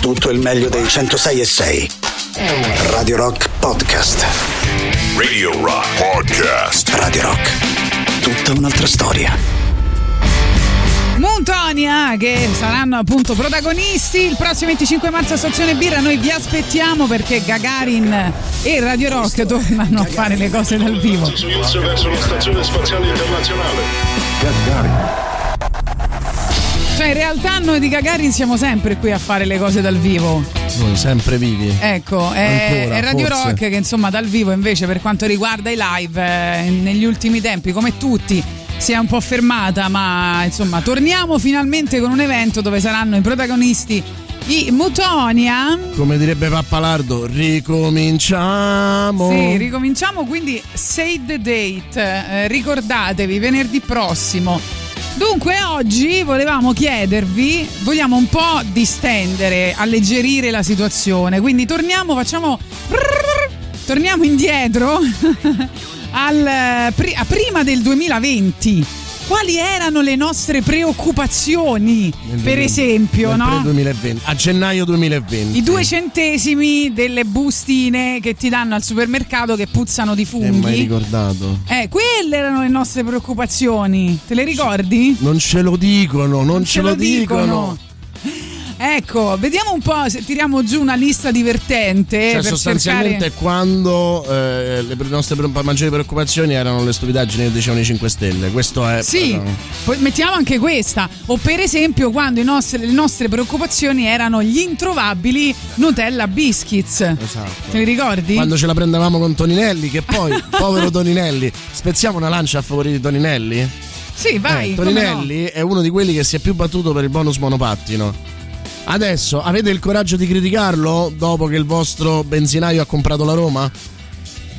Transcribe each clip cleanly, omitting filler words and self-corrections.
tutto il meglio dei 106 e 6. Radio Rock Podcast. Radio Rock Podcast. Radio Rock. Tutta un'altra storia. Montonia, che saranno appunto protagonisti il prossimo 25 marzo a Stazione Birra. Noi vi aspettiamo perché Gagarin e Radio Rock tornano a fare le cose dal vivo. Verso la Stazione Spaziale Internazionale. Gagarin. Cioè, in realtà noi di Gagarin siamo sempre qui a fare le cose dal vivo. Noi sempre vivi. Ecco, è Radio forse. Rock che insomma dal vivo invece per quanto riguarda i live negli ultimi tempi, come tutti, si è un po' fermata, ma insomma torniamo finalmente con un evento dove saranno i protagonisti i Mutonia. Come direbbe Pappalardo, ricominciamo. Sì, ricominciamo, quindi save the date, ricordatevi venerdì prossimo. Dunque oggi volevamo chiedervi, vogliamo un po' distendere, alleggerire la situazione, quindi torniamo indietro a prima del 2020. Quali erano le nostre preoccupazioni per esempio, no? 2020, a gennaio 2020 i 2 centesimi delle bustine che ti danno al supermercato che puzzano di funghi. Non mai ricordato. Quelle erano le nostre preoccupazioni, te le ricordi? Non ce lo dicono, non ce lo dicono. Ecco, vediamo un po', se tiriamo giù una lista divertente. Cioè, per sostanzialmente cercare... quando le nostre maggiori preoccupazioni erano le stupidaggini che dicevano i 5 Stelle. Questo è. Sì, poi mettiamo anche questa. O per esempio quando le nostre preoccupazioni erano gli introvabili Nutella Biscuits. Esatto. Te li ricordi? Quando ce la prendevamo con Toninelli, che poi, povero Toninelli, spezziamo una lancia a favore di Toninelli? Sì, vai. Toninelli no? È uno di quelli che si è più battuto per il bonus monopattino. Adesso avete il coraggio di criticarlo dopo che il vostro benzinaio ha comprato la Roma?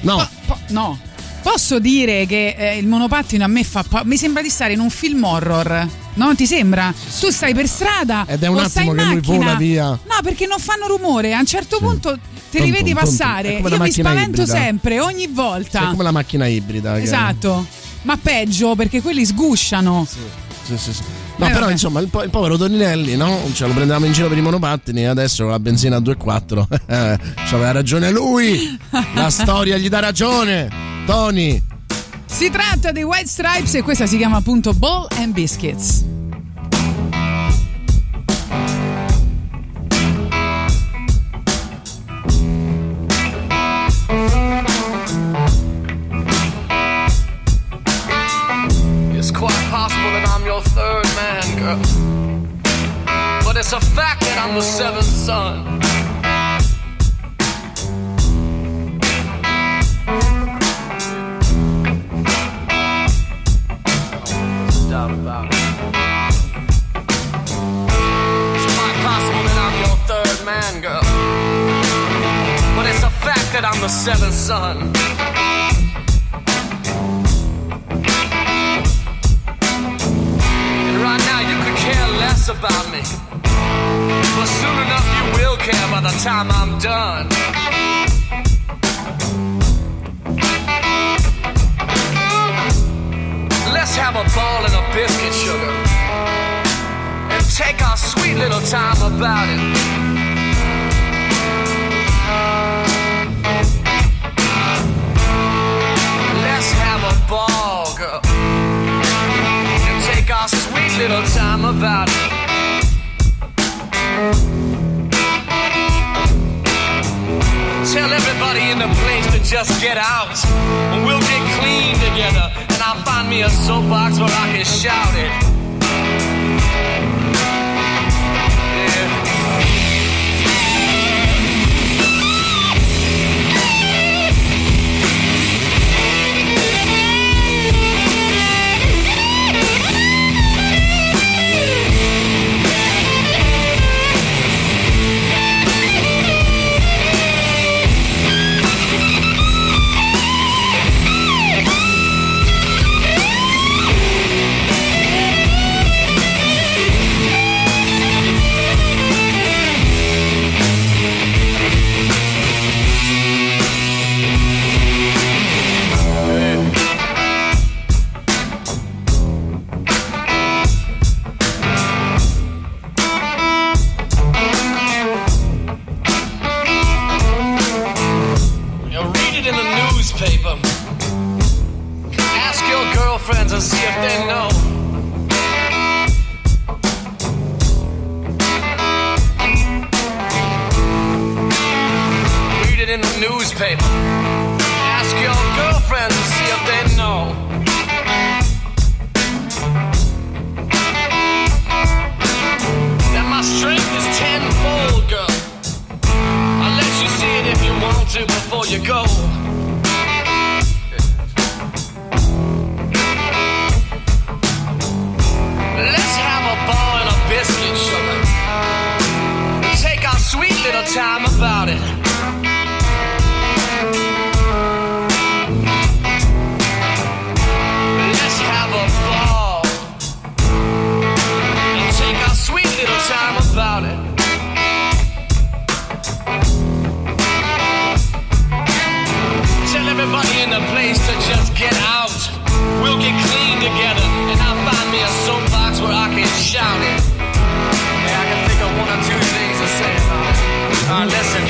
No. No. Posso dire che il monopattino a me fa mi sembra di stare in un film horror. No, ti sembra? Tu stai per strada ed è un attimo che lui vola via. No, perché non fanno rumore. A un certo punto te li vedi passare. Io mi spavento sempre, ogni volta. È come la macchina ibrida. Esatto. Ma peggio perché quelli sgusciano. Sì. No, però vabbè. Insomma, il povero Toninelli, no? Cioè, lo prendevamo in giro per i monopattini e adesso con la benzina a 2,4 c'aveva ragione lui. La storia gli dà ragione, Tony. Si tratta dei White Stripes e questa si chiama appunto Ball and Biscuits. But it's a fact that I'm the seventh son. There's no doubt about it. It's quite possible that I'm your third man, girl. But it's a fact that I'm the seventh son. About me, but soon enough you will care by the time I'm done. Let's have a ball and a biscuit, sugar, and take our sweet little time about it. Let's have a ball, girl, and take our sweet little time about it. Tell everybody in the place to just get out, and we'll get clean together, and I'll find me a soapbox where I can shout it. paper. Ask your girlfriend to see if they know. That my strength is tenfold, girl. I'll let you see it if you want to before you go. Let's have a ball and a biscuit, sugar. Take our sweet little time about it. Everybody in the place to just get out. We'll get clean together, and I'll find me a soapbox where I can shout it. Yeah, I can think of one or two things to say about it. All right, listen.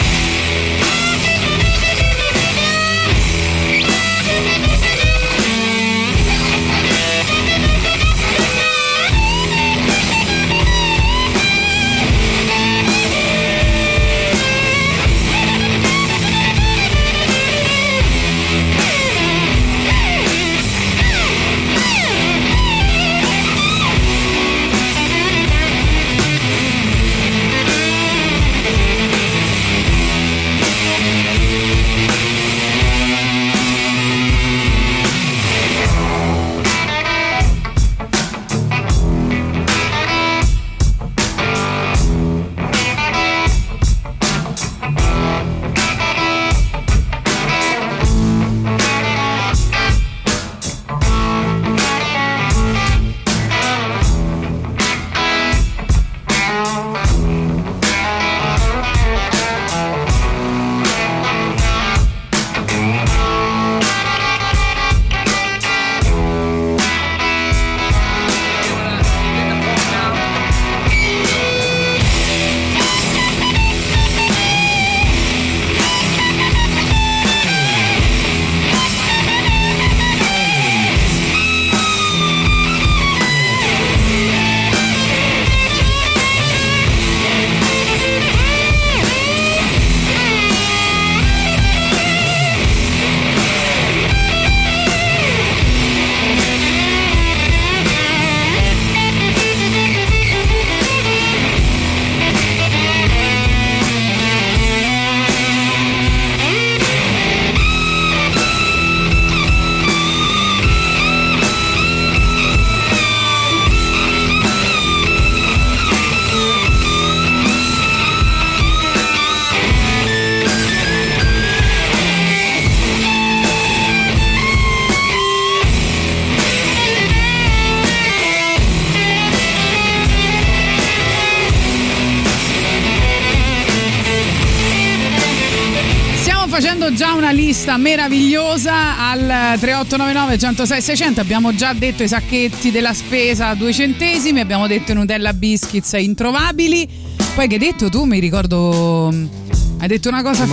Lista meravigliosa al 3899 106 600. Abbiamo già detto i sacchetti della spesa a 2 centesimi, abbiamo detto Nutella Biscuits introvabili. Poi che hai detto tu? Mi ricordo, hai detto una cosa, i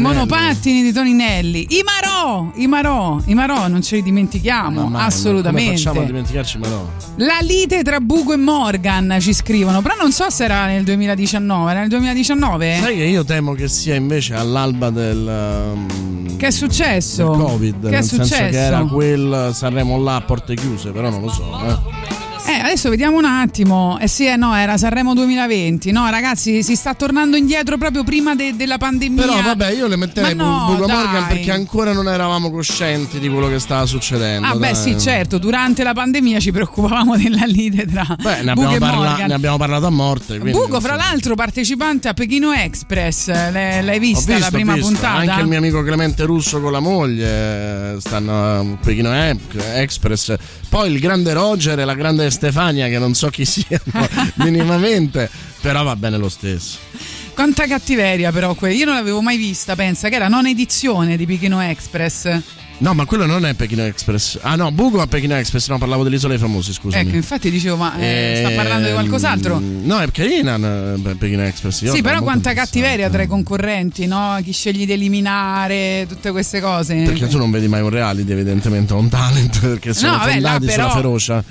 monopattini di Toninelli, i Marò, non ce li dimentichiamo, no, mai, assolutamente. Come facciamo a dimenticarci Marò? La lite tra Bugo e Morgan, ci scrivono, però non so se era nel 2019, era nel 2019? Sai che io temo che sia invece all'alba del... Che è successo? Del Covid, che è successo? Senso che era quel Sanremo là a porte chiuse, però non lo so, adesso vediamo un attimo. No, era Sanremo 2020. No, ragazzi, si sta tornando indietro proprio prima della pandemia. Però vabbè, io le metterei Bugo Morgan perché ancora non eravamo coscienti di quello che stava succedendo. Ah, dai. Beh, sì, certo, durante la pandemia ci preoccupavamo della lite tra ne abbiamo parlato a morte. Bugo, fra l'altro, partecipante a Pechino Express. L'hai vista la prima puntata? Anche il mio amico Clemente Russo con la moglie stanno a Pechino Express. Poi il grande Roger e la grande Stefania, che non so chi sia minimamente, però va bene lo stesso. Quanta cattiveria, però, io non l'avevo mai vista, pensa, che era non edizione di Pechino Express. No, ma quello non è Pechino Express. Ah no, Bugo a Pechino Express, no, parlavo dell'Isola dei Famosi, scusami. Ecco, infatti dicevo, ma sta parlando di qualcos'altro. No, è carina Pechino Express. Sì, però quanta cattiveria tra i concorrenti, no? Chi scegli di eliminare, tutte queste cose. Perché tu non vedi mai un reality, evidentemente, un talent, perché sono fondati sulla ferocia.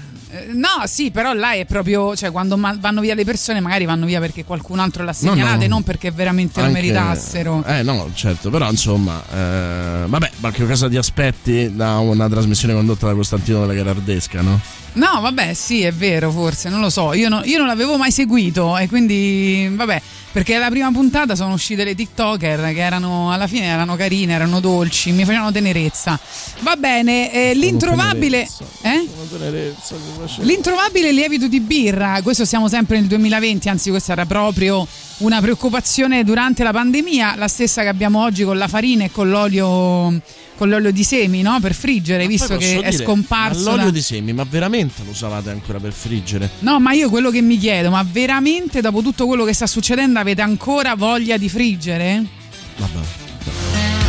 No, sì, però là è proprio, cioè, quando vanno via le persone, magari vanno via perché qualcun altro l'ha segnalata, no, no, non perché veramente anche, lo meritassero. No, certo, però insomma, vabbè, ma che cosa ti aspetti da una trasmissione condotta da Costantino della Gherardesca, no? No, vabbè, sì, è vero, forse, non lo so, io non l'avevo mai seguito e quindi, vabbè, perché alla prima puntata sono uscite le TikToker che erano, alla fine erano carine, erano dolci, mi facevano tenerezza. Va bene, l'introvabile tenerezza, l'introvabile lievito di birra, questo siamo sempre nel 2020, anzi questa era proprio una preoccupazione durante la pandemia, la stessa che abbiamo oggi con la farina e con l'olio, con l'olio di semi, no? Per friggere, ma visto che è scomparso. Ma l'olio di semi, ma veramente lo usavate ancora per friggere? No, ma io quello che mi chiedo, ma veramente dopo tutto quello che sta succedendo avete ancora voglia di friggere? Vabbè,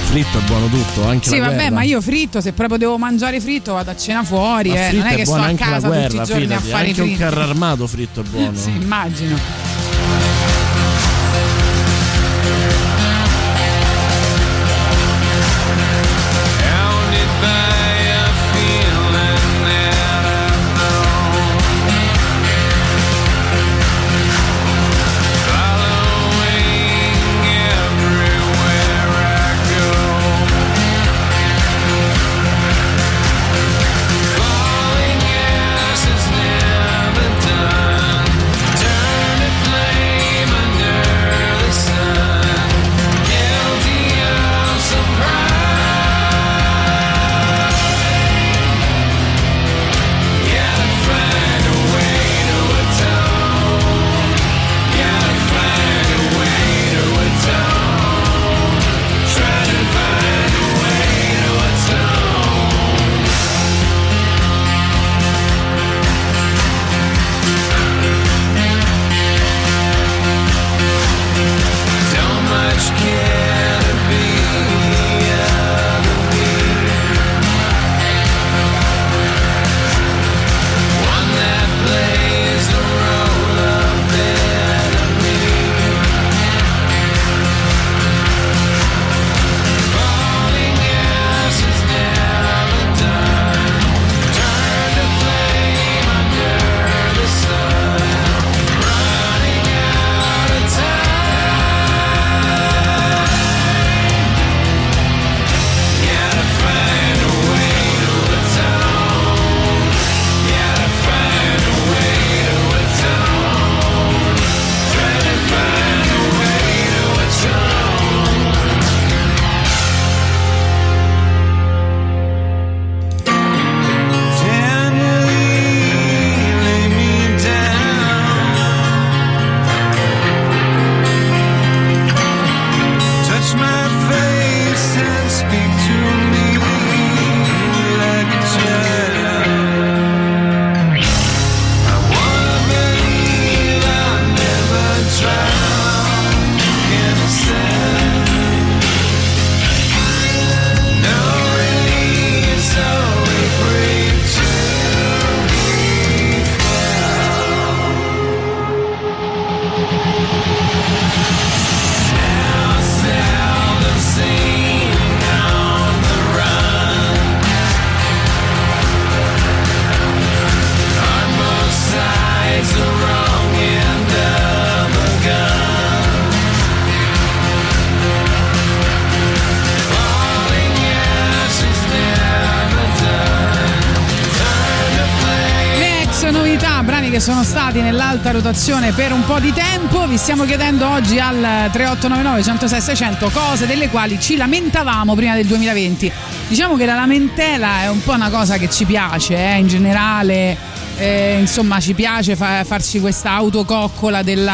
fritto è buono tutto, anche sì, la guerra. Sì, vabbè, ma io fritto, se proprio devo mangiare fritto vado a cena fuori, non è che sto a casa tutti i giorni a fare fritto. Anche un carro armato fritto è buono. Sì, immagino. Nell'alta rotazione per un po' di tempo, vi stiamo chiedendo oggi al 3899 106 600 cose delle quali ci lamentavamo prima del 2020. Diciamo che la lamentela è un po' una cosa che ci piace, in generale, insomma ci piace farci questa autococcola del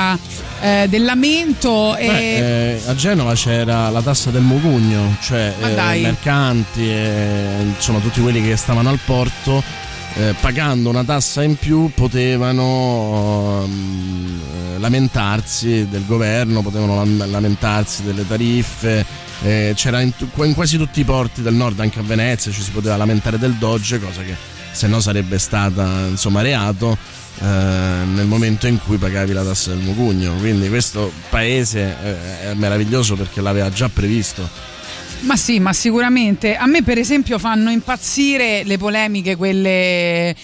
lamento. A Genova c'era la tassa del mugugno, cioè i mercanti, insomma tutti quelli che stavano al porto, pagando una tassa in più potevano lamentarsi del governo, potevano lamentarsi delle tariffe, c'era in quasi tutti i porti del nord, anche a Venezia ci si poteva lamentare del doge, cosa che se no sarebbe stata insomma reato nel momento in cui pagavi la tassa del mugugno. Quindi questo paese è meraviglioso perché l'aveva già previsto. Ma sì, ma sicuramente. A me per esempio fanno impazzire le polemiche, quelle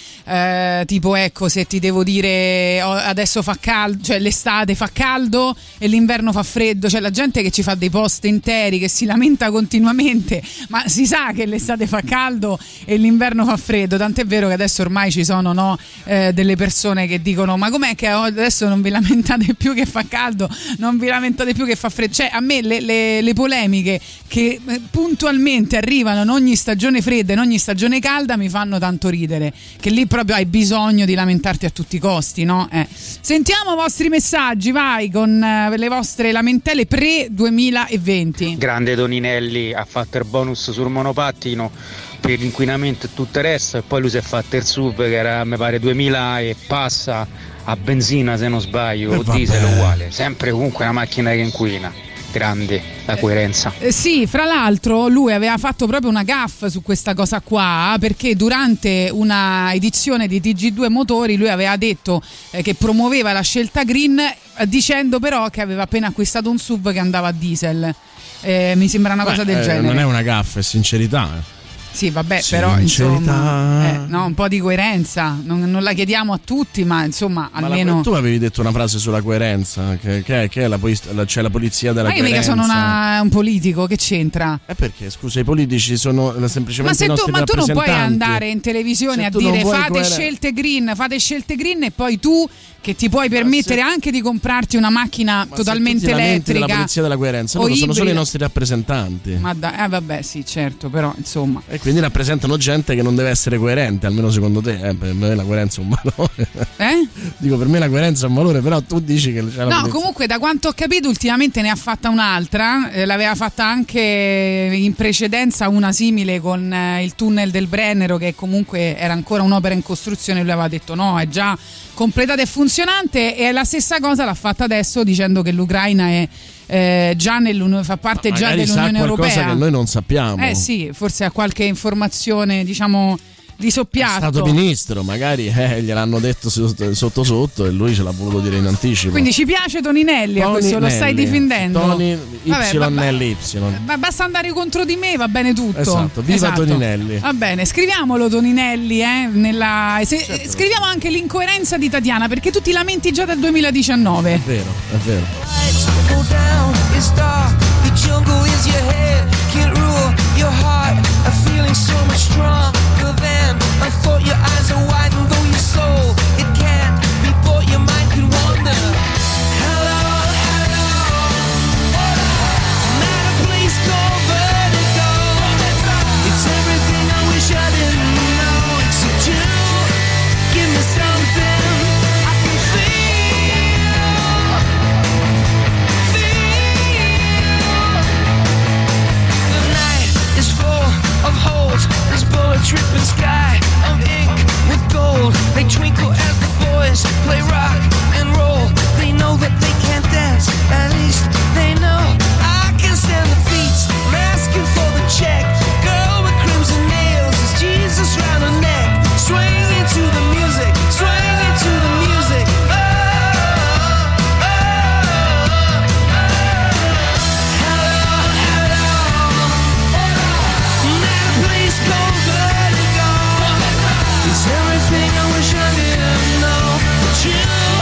tipo, ecco, se ti devo dire adesso fa caldo, cioè l'estate fa caldo e l'inverno fa freddo, cioè la gente che ci fa dei post interi che si lamenta continuamente, ma si sa che l'estate fa caldo e l'inverno fa freddo, tant'è vero che adesso ormai ci sono, no, delle persone che dicono ma com'è che adesso non vi lamentate più che fa caldo, non vi lamentate più che fa freddo, cioè a me le polemiche che puntualmente arrivano in ogni stagione fredda, in ogni stagione calda, mi fanno tanto ridere, che lì proprio hai bisogno di lamentarti a tutti i costi, no? Sentiamo i vostri messaggi, vai, con le vostre lamentele pre-2020. Grande Toninelli, ha fatto il bonus sul monopattino per l'inquinamento e tutto il resto, e poi lui si è fatto il SUV che era, mi pare, 2000 e passa a benzina se non sbaglio, o diesel uguale, sempre comunque una macchina che inquina. Grande la coerenza. Sì, fra l'altro lui aveva fatto proprio una gaffa su questa cosa qua, perché durante una edizione di TG2 Motori lui aveva detto che promuoveva la scelta green, dicendo però che aveva appena acquistato un SUV che andava a diesel. Mi sembra una cosa del genere. Non è una gaffa, è sincerità. Sì, vabbè, però insomma, no, un po' di coerenza, non la chiediamo a tutti, ma insomma, ma almeno tu avevi detto una frase sulla coerenza, che è cioè la polizia della coerenza. Ma io mica sono un politico, che c'entra? Perché, scusa, i politici sono semplicemente i nostri rappresentanti. Ma tu non puoi andare in televisione a dire fate scelte green e poi tu che ti puoi permettere anche di comprarti una macchina totalmente elettrica. La polizia della coerenza, no, sono solo i nostri rappresentanti. Ma vabbè, sì, certo, però insomma. E quindi rappresentano gente che non deve essere coerente, almeno secondo te. Per me la coerenza è un valore. Dico, per me la coerenza è un valore, però tu dici che c'è la comunque, da quanto ho capito, ultimamente ne ha fatta un'altra, l'aveva fatta anche in precedenza una simile con il tunnel del Brennero, che comunque era ancora un'opera in costruzione, lui aveva detto no, è già completata e funzionante. E la stessa cosa l'ha fatta adesso dicendo che l'Ucraina è già fa parte già dell'Unione Europea. È qualcosa che noi non sappiamo. Sì, forse ha qualche informazione, diciamo, di soppiatto. È stato ministro, magari gliel'hanno detto sotto e lui ce l'ha voluto dire in anticipo. Quindi ci piace Toninelli, a questo lo stai difendendo. Ma basta andare contro di me, va bene tutto. Esatto, viva Toninelli. Va bene, scriviamolo Toninelli, certo. Scriviamo anche l'incoerenza di Tatiana, perché tu ti lamenti già dal 2019. È vero, è vero. I thought your eyes are wide and though your soul, it can't be bought, your mind could wander. Hello, hello, I'm at a place called Vertigo. It's everything I wish I didn't know, except you, give me something I can feel. The night is full of holes, there's bullets ripping sky of ink with gold. They twinkle as the boys play rock and roll. They know that they can't dance, at least they know I can stand the beats. I'm asking for the check. Girl with crimson nails is Jesus round her neck. Swing into the music, swing into the music. Everything I wish I didn't know, but you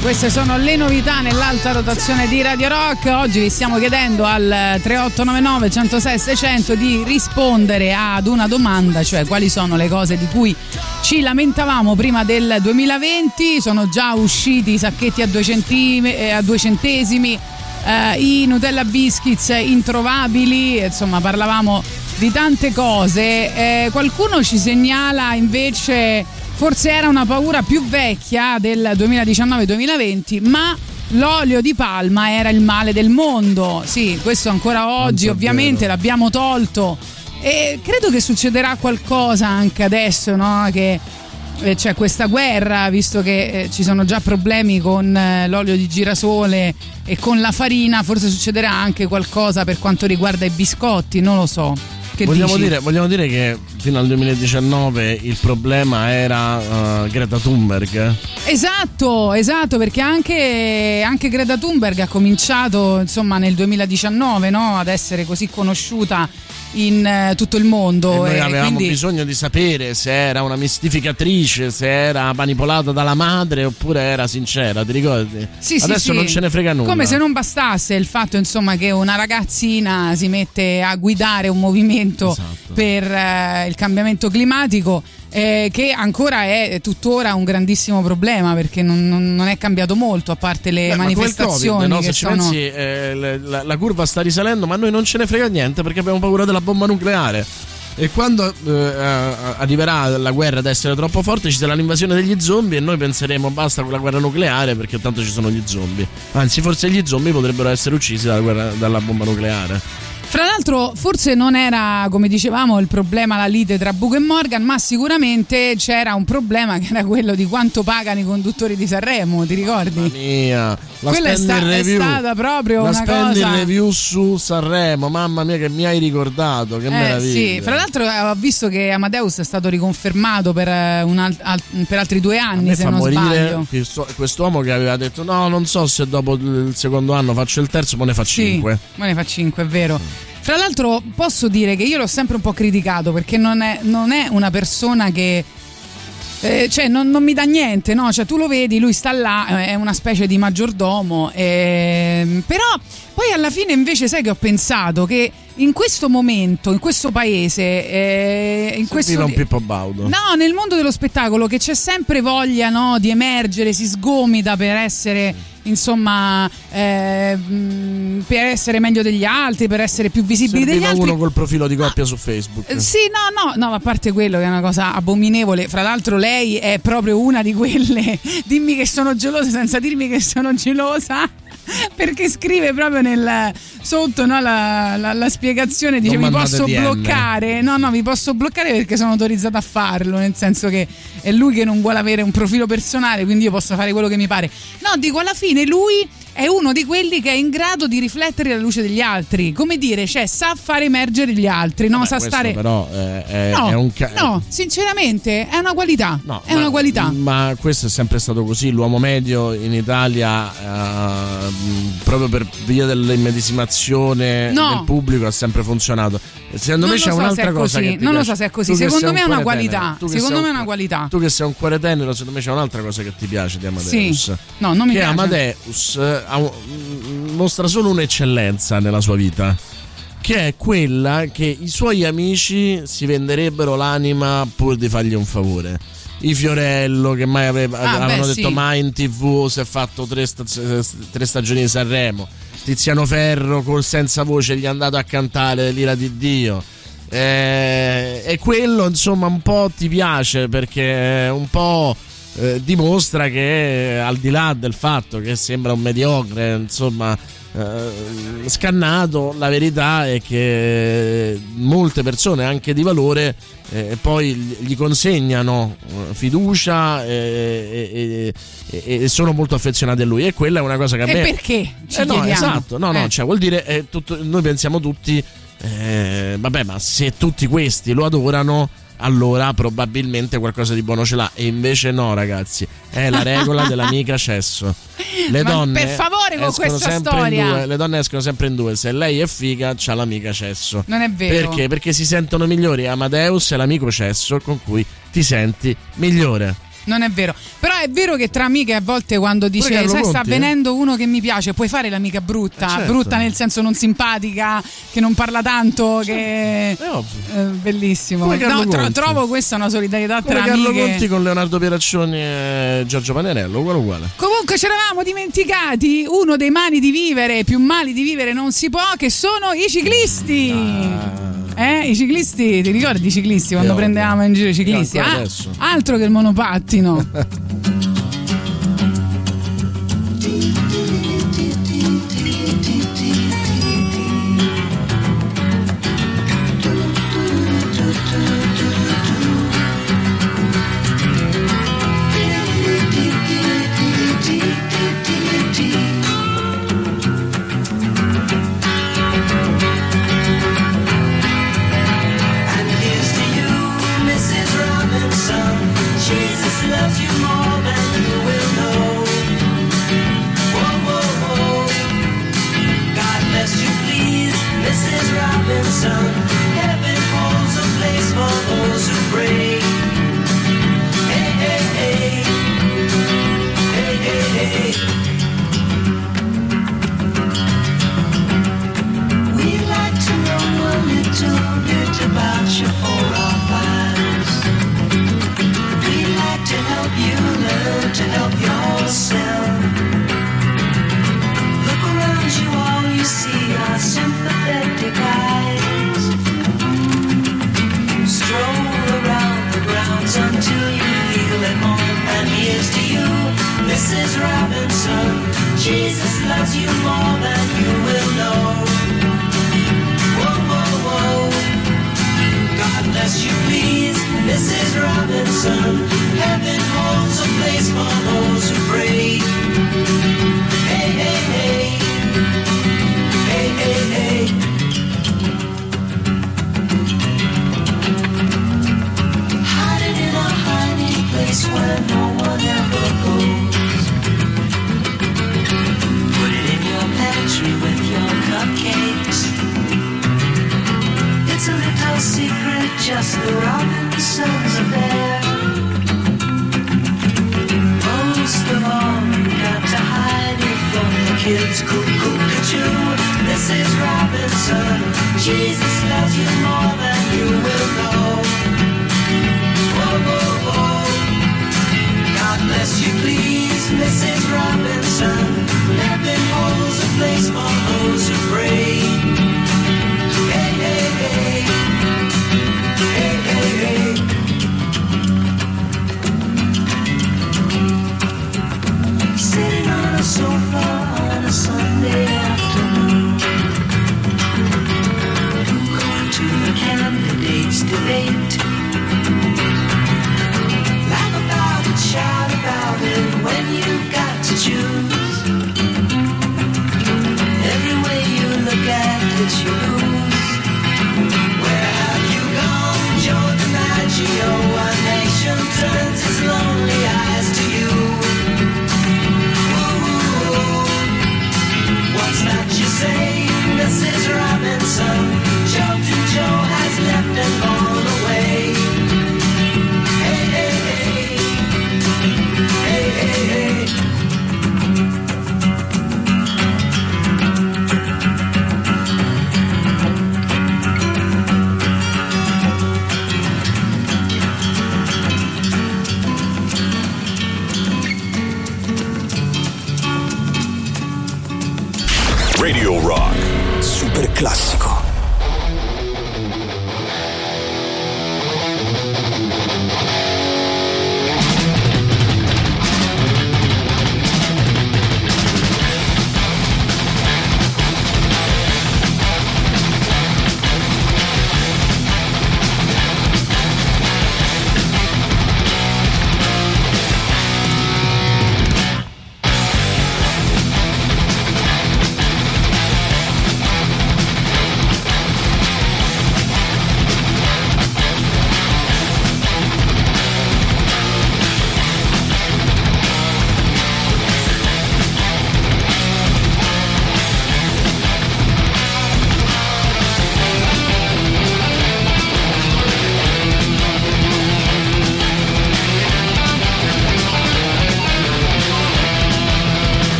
queste sono le novità nell'alta rotazione di Radio Rock. Oggi vi stiamo chiedendo al 3899 106 600 di rispondere ad una domanda, cioè quali sono le cose di cui ci lamentavamo prima del 2020. Sono già usciti i sacchetti a due centesimi, i Nutella Biscuits introvabili, insomma parlavamo di tante cose. Qualcuno ci segnala invece, forse era una paura più vecchia del 2019-2020, ma l'olio di palma era il male del mondo. Sì, questo ancora oggi ovviamente l'abbiamo tolto e credo che succederà qualcosa anche adesso, no? Che c'è questa guerra, visto che ci sono già problemi con l'olio di girasole e con la farina, forse succederà anche qualcosa per quanto riguarda i biscotti, non lo so. Vogliamo dire che fino al 2019 il problema era Greta Thunberg? Esatto, perché anche Greta Thunberg ha cominciato, insomma, nel 2019, no, ad essere così conosciuta in tutto il mondo. E noi avevamo bisogno di sapere se era una mistificatrice, se era manipolata dalla madre oppure era sincera, ti ricordi? Sì, adesso non ce ne frega nulla. Come se non bastasse il fatto, insomma, che una ragazzina si mette a guidare un movimento, esatto, per il cambiamento climatico, che ancora è tuttora un grandissimo problema, perché non è cambiato molto, a parte le manifestazioni. Ma COVID, no? Se ci pensi, la curva sta risalendo, ma a noi non ce ne frega niente perché abbiamo paura della bomba nucleare. E quando arriverà la guerra ad essere troppo forte, ci sarà l'invasione degli zombie e noi penseremo basta con la guerra nucleare perché tanto ci sono gli zombie. Anzi, forse gli zombie potrebbero essere uccisi dalla bomba nucleare. Fra l'altro, forse non era, come dicevamo, il problema la lite tra Bugo e Morgan, ma sicuramente c'era un problema che era quello di quanto pagano i conduttori di Sanremo, ti ricordi? Mamma mia, quella è stata proprio una cosa. La spending review su Sanremo, mamma mia che mi hai ricordato, che meraviglia. Sì, fra l'altro ho visto che Amadeus è stato riconfermato per altri 2 anni, se non sbaglio. Quest'uomo che aveva detto no, non so se dopo il secondo anno faccio il terzo, ma ne fa 5. Ma ne fa 5, è vero. Tra l'altro posso dire che io l'ho sempre un po' criticato perché non è una persona che non mi dà niente, no? Cioè tu lo vedi, lui sta là, è una specie di maggiordomo, però poi alla fine invece sai che ho pensato che in questo momento, in questo paese, un Pippo Baudo. No, nel mondo dello spettacolo che c'è sempre voglia, no, di emergere, si sgomita per essere, insomma, per essere meglio degli altri, per essere più visibili degli altri. Uno col profilo di coppia su Facebook. Sì, no, a parte quello che è una cosa abominevole. Fra l'altro lei è proprio una di quelle dimmi che sono gelosa senza dirmi che sono gelosa, perché scrive proprio nel sotto, no, la spiegazione, dice vi posso bloccare, no vi posso bloccare perché sono autorizzata a farlo, nel senso che è lui che non vuole avere un profilo personale, quindi io posso fare quello che mi pare. No, dico, alla fine lui è uno di quelli che è in grado di riflettere la luce degli altri, come dire, cioè sa far emergere gli altri, no? Sa stare. Però sinceramente è una qualità. No, è una qualità. Ma questo è sempre stato così. L'uomo medio in Italia, proprio per via dell'immedesimazione del pubblico, ha sempre funzionato. Secondo me c'è un'altra cosa. Non lo so se è così. Secondo me è una qualità. Secondo me è una qualità. Tu che sei un cuore tenero, secondo me c'è un'altra cosa che ti piace di Amadeus. Sì. No, non mi piace. Amadeus mostra solo un'eccellenza nella sua vita, che è quella che i suoi amici si venderebbero l'anima pur di fargli un favore. I Fiorello, che mai avevano detto mai in TV, si è fatto 3 stagioni di Sanremo. Tiziano Ferro col senza voce gli è andato a cantare l'ira di Dio. E quello, insomma, un po' ti piace perché un po' dimostra che, al di là del fatto che sembra un mediocre, insomma, scannato, la verità è che molte persone anche di valore poi gli consegnano fiducia e sono molto affezionati a lui, e quella è una cosa che a me... E perché? Cioè, vuol dire noi pensiamo tutti vabbè, ma se tutti questi lo adorano, allora probabilmente qualcosa di buono ce l'ha. E invece no, ragazzi, è la regola dell'amica Cesso. Le donne, per favore, con questa storia, le donne escono sempre in 2. Se lei è figa, c'ha l'amica Cesso. Non è vero. Perché? Perché si sentono migliori. Amadeus è l'amico Cesso con cui ti senti migliore. Non è vero. Però è vero che tra amiche a volte quando dice sai Conti, sta venendo uno che mi piace, puoi fare l'amica brutta, certo, brutta nel senso non simpatica, che non parla tanto, certo, che è ovvio. Bellissimo. No, trovo questa una solidarietà come tra Carlo amiche. Carlo Conti con Leonardo Pieraccioni e Giorgio Panerello, uguale. Comunque ci eravamo dimenticati uno dei mali di vivere, più mali di vivere non si può, che sono i ciclisti. I ciclisti, ti ricordi i ciclisti quando prendevamo in giro i ciclisti? Altro che il monopattino.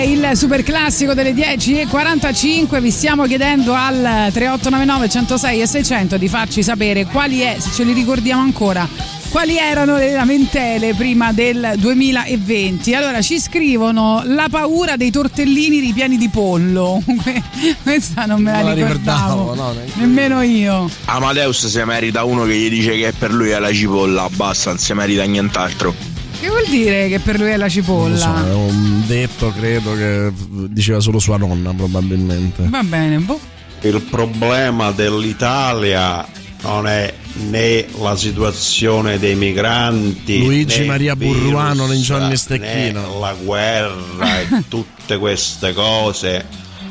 è il super classico delle 10.45. Vi stiamo chiedendo al 3899 106 e 600 di farci sapere quali è, se ce li ricordiamo ancora, quali erano le lamentele prima del 2020. Allora ci scrivono la paura dei tortellini ripieni di pollo. Questa non me la ricordavo, no, nemmeno io. Amadeus si merita uno che gli dice che per lui è la cipolla, basta, non si merita nient'altro. Che vuol dire che per lui è la cipolla? Non lo so, è un detto, credo, che diceva solo sua nonna, probabilmente. Va bene, boh. Il problema dell'Italia non è né la situazione dei migranti, Luigi Maria Burruano, né Johnny Stecchino, né la guerra e tutte queste cose,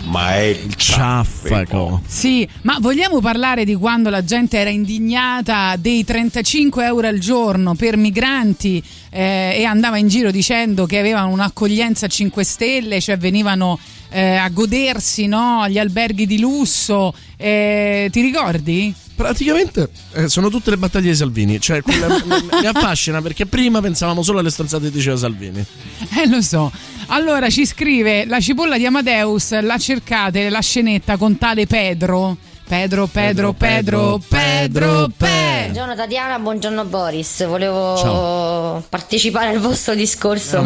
ma è il ciaffaco. Sì, ma vogliamo parlare di quando la gente era indignata dei 35 euro al giorno per migranti e andava in giro dicendo che avevano un'accoglienza 5 Stelle, cioè venivano a godersi, no, gli alberghi di lusso, ti ricordi? Praticamente sono tutte le battaglie di Salvini, cioè quella mi affascina, perché prima pensavamo solo alle stronzate che diceva Salvini. Lo so. Allora ci scrive la cipolla di Amadeus, la cercate, la scenetta con tale Pedro. Pedro. Buongiorno Tatiana, buongiorno Boris. Volevo partecipare al vostro discorso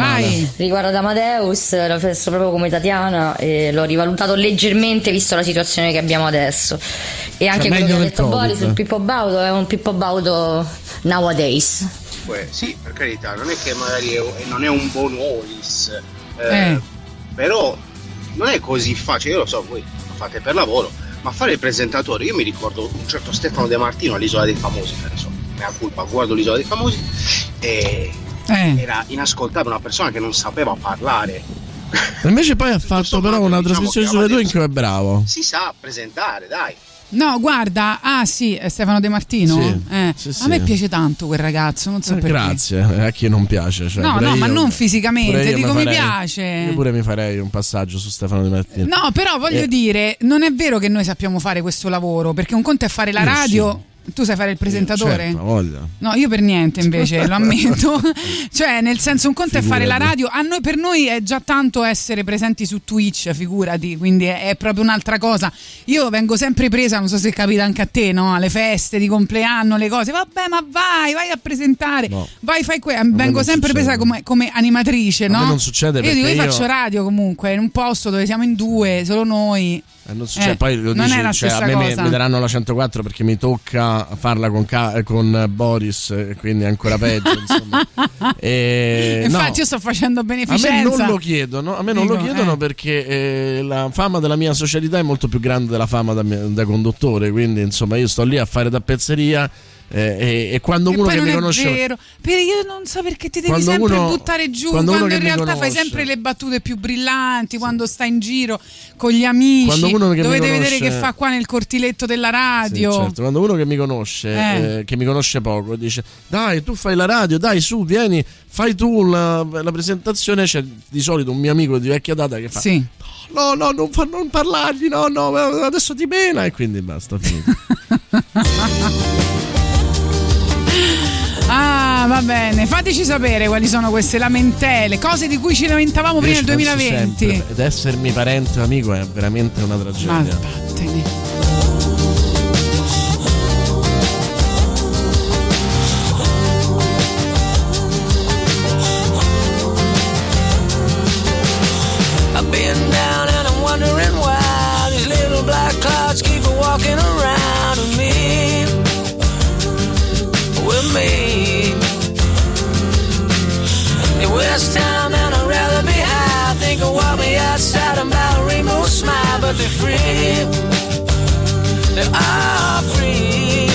riguardo ad Amadeus. L'ho penso proprio come Tatiana e l'ho rivalutato leggermente visto la situazione che abbiamo adesso. E anche quello che ha detto Boris, il Pippo Baudo è un Pippo Baudo nowadays. Beh, sì, per carità, non è che magari non è un buon Boris, però non è così facile. Io lo so, voi lo fate per lavoro, ma fare il presentatore, io mi ricordo un certo Stefano De Martino all'Isola dei Famosi, adesso mea culpa, guardo l'Isola dei Famosi, e era inascoltabile, una persona che non sapeva parlare. Invece poi ha fatto però una trasmissione sulle due in cui è bravo. Si sa presentare, dai. No, guarda, è Stefano De Martino. Sì. A me piace tanto quel ragazzo, non so perché. Grazie, a chi non piace. Cioè, no, ma non fisicamente, dico mi piace. Io pure mi farei un passaggio su Stefano De Martino. No, però voglio dire, non è vero che noi sappiamo fare questo lavoro, perché un conto è fare la radio. Tu sai fare il presentatore? Certo, voglio. No, io per niente invece, lo ammetto. Cioè, nel senso, un conto è fare la radio. A noi, per noi è già tanto essere presenti su Twitch, figurati. Quindi è proprio un'altra cosa. Io vengo sempre presa, non so se capita anche a te, no? Alle feste di compleanno, le cose. Vabbè, ma vai a presentare. No. Vai, fai quello. Vengo sempre presa come animatrice, no? Non succede perché io faccio radio comunque, in un posto dove siamo in due, solo noi. Non succede, poi lo dici, è la stessa cosa. A me mi daranno la 104 perché mi tocca farla con Boris, quindi ancora peggio. Insomma. Infatti, io sto facendo beneficenza. A me non lo chiedono perché la fama della mia socialità è molto più grande della fama da conduttore. Quindi, insomma, io sto lì a fare da pezzeria. E quando uno che mi conosce, vero, io non so perché ti devi sempre buttare giù quando in realtà fai sempre le battute più brillanti, quando stai in giro con gli amici, dovete vedere che fa qua nel cortiletto della radio. Sì, certo. Quando uno che mi conosce che mi conosce poco dice dai, tu fai la radio, dai su, vieni, fai tu la presentazione, c'è di solito un mio amico di vecchia data che fa no, non parlargli, no, adesso ti pena, e quindi basta, finito. Ah, va bene, fateci sapere quali sono queste lamentele, cose di cui ci lamentavamo prima del 2020. Ed essermi parente o amico è veramente una tragedia. Ma vattene. I've been down and I'm wondering why these little black clouds keep walking around with me. Last time and I'd rather be high, think of what we outside and ballerina smile, but they're free, they are free.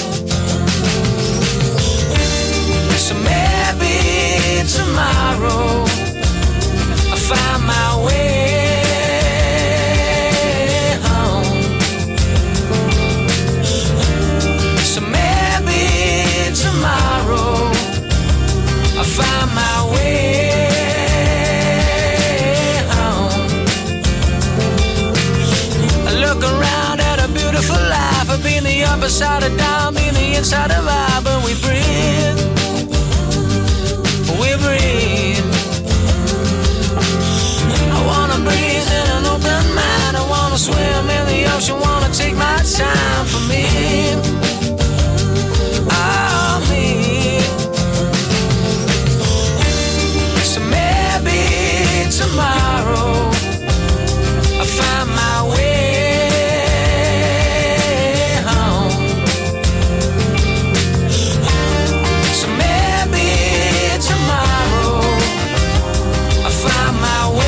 So maybe tomorrow I'll find my way home. So maybe tomorrow I'll find my way. Being the upper side of down, being the inside of I, but we breathe, I wanna breathe. wanna swim in the ocean, wanna take my time for me. I mean, so maybe tomorrow I'll find my way home. So maybe tomorrow I'll find my way.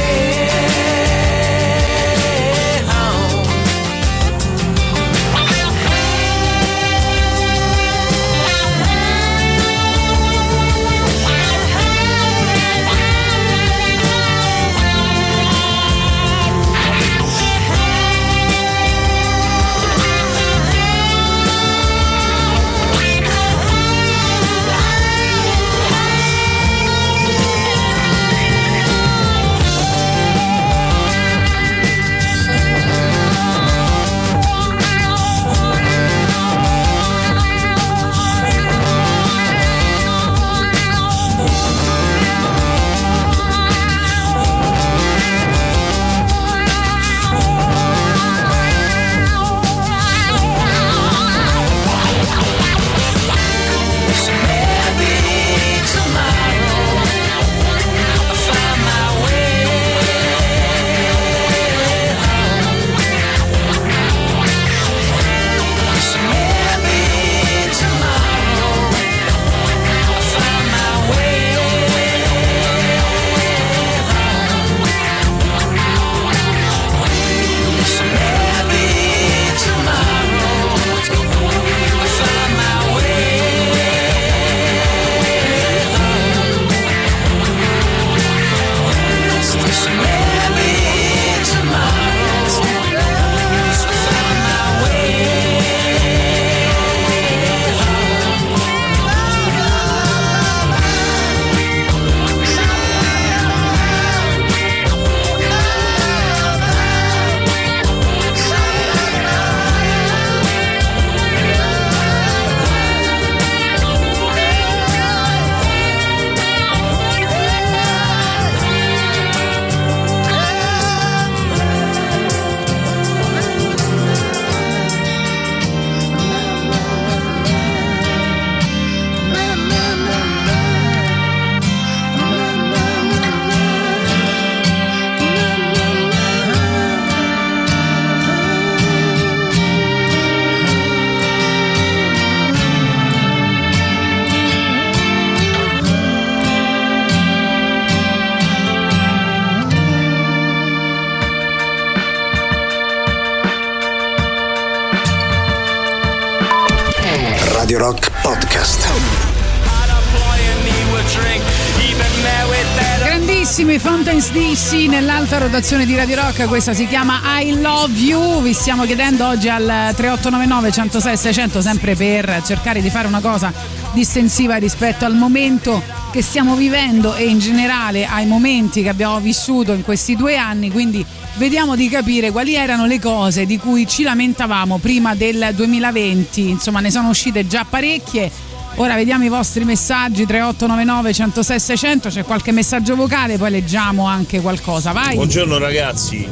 Nell'alta rotazione di Radio Rock, questa si chiama I Love You. Vi stiamo chiedendo oggi al 3899 106 600 sempre per cercare di fare una cosa distensiva rispetto al momento che stiamo vivendo e in generale ai momenti che abbiamo vissuto in questi 2 anni, quindi vediamo di capire quali erano le cose di cui ci lamentavamo prima del 2020. Insomma, ne sono uscite già parecchie. Ora vediamo i vostri messaggi, 3899 106 600, c'è qualche messaggio vocale, poi leggiamo anche qualcosa, vai. Buongiorno ragazzi,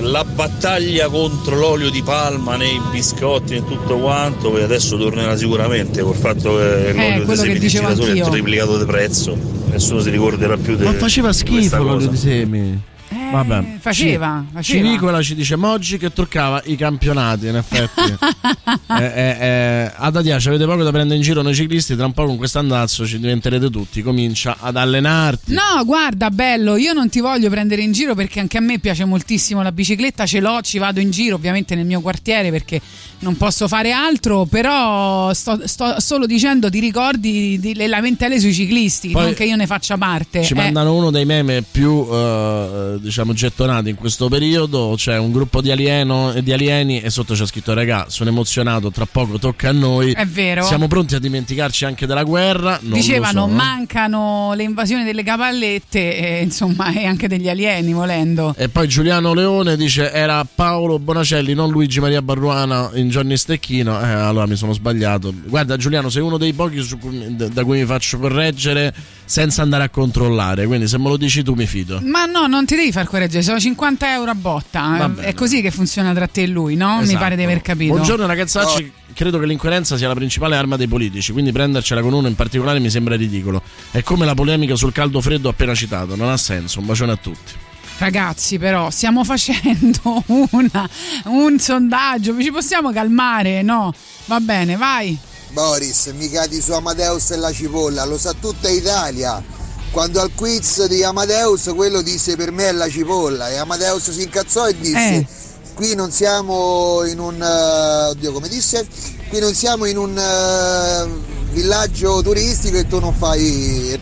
la battaglia contro l'olio di palma nei biscotti e tutto quanto, che adesso tornerà sicuramente col fatto che l'olio di semi di girasole è triplicato di prezzo, nessuno si ricorderà più di... Ma faceva schifo l'olio di semi. Vabbè. Faceva. Cinicola ci dice Moggi che truccava i campionati, in effetti. Ad Adiace avete poco da prendere in giro noi ciclisti, tra un po' con quest'andazzo ci diventerete tutti, comincia ad allenarti. No, guarda bello, io non ti voglio prendere in giro perché anche a me piace moltissimo la bicicletta, ce l'ho, ci vado in giro ovviamente nel mio quartiere perché non posso fare altro, però sto solo dicendo ti ricordi le lamentele sui ciclisti. Poi non che io ne faccia parte. Ci mandano uno dei meme più diciamo gettonati in questo periodo, c'è un gruppo di alieni e sotto c'è scritto regà sono emozionato, tra poco tocca a noi. È vero, siamo pronti a dimenticarci anche della guerra, non dicevano, mancano le invasioni delle cavallette insomma, e anche degli alieni volendo. E poi Giuliano Leone dice era Paolo Bonacelli, non Luigi Maria Burruano in Johnny Stecchino, allora mi sono sbagliato. Guarda Giuliano, sei uno dei pochi da cui mi faccio correggere senza andare a controllare, quindi se me lo dici tu mi fido. Ma no, non ti devi far Marco Reggio, sono 50 euro a botta. È così che funziona tra te e lui, no? Esatto. Mi pare di aver capito. Buongiorno ragazzacci, oh. Credo che l'incoerenza sia la principale arma dei politici, quindi prendercela con uno in particolare mi sembra ridicolo. È come la polemica sul caldo freddo appena citato, non ha senso. Un bacione a tutti. Ragazzi, però stiamo facendo un sondaggio, ci possiamo calmare? No, va bene, vai. Boris, mi cadi su Amadeus e la cipolla, lo sa tutta Italia. Quando al quiz di Amadeus quello disse per me è la cipolla e Amadeus si incazzò e disse qui non siamo in un oddio come disse, qui non siamo in un villaggio turistico e tu non fai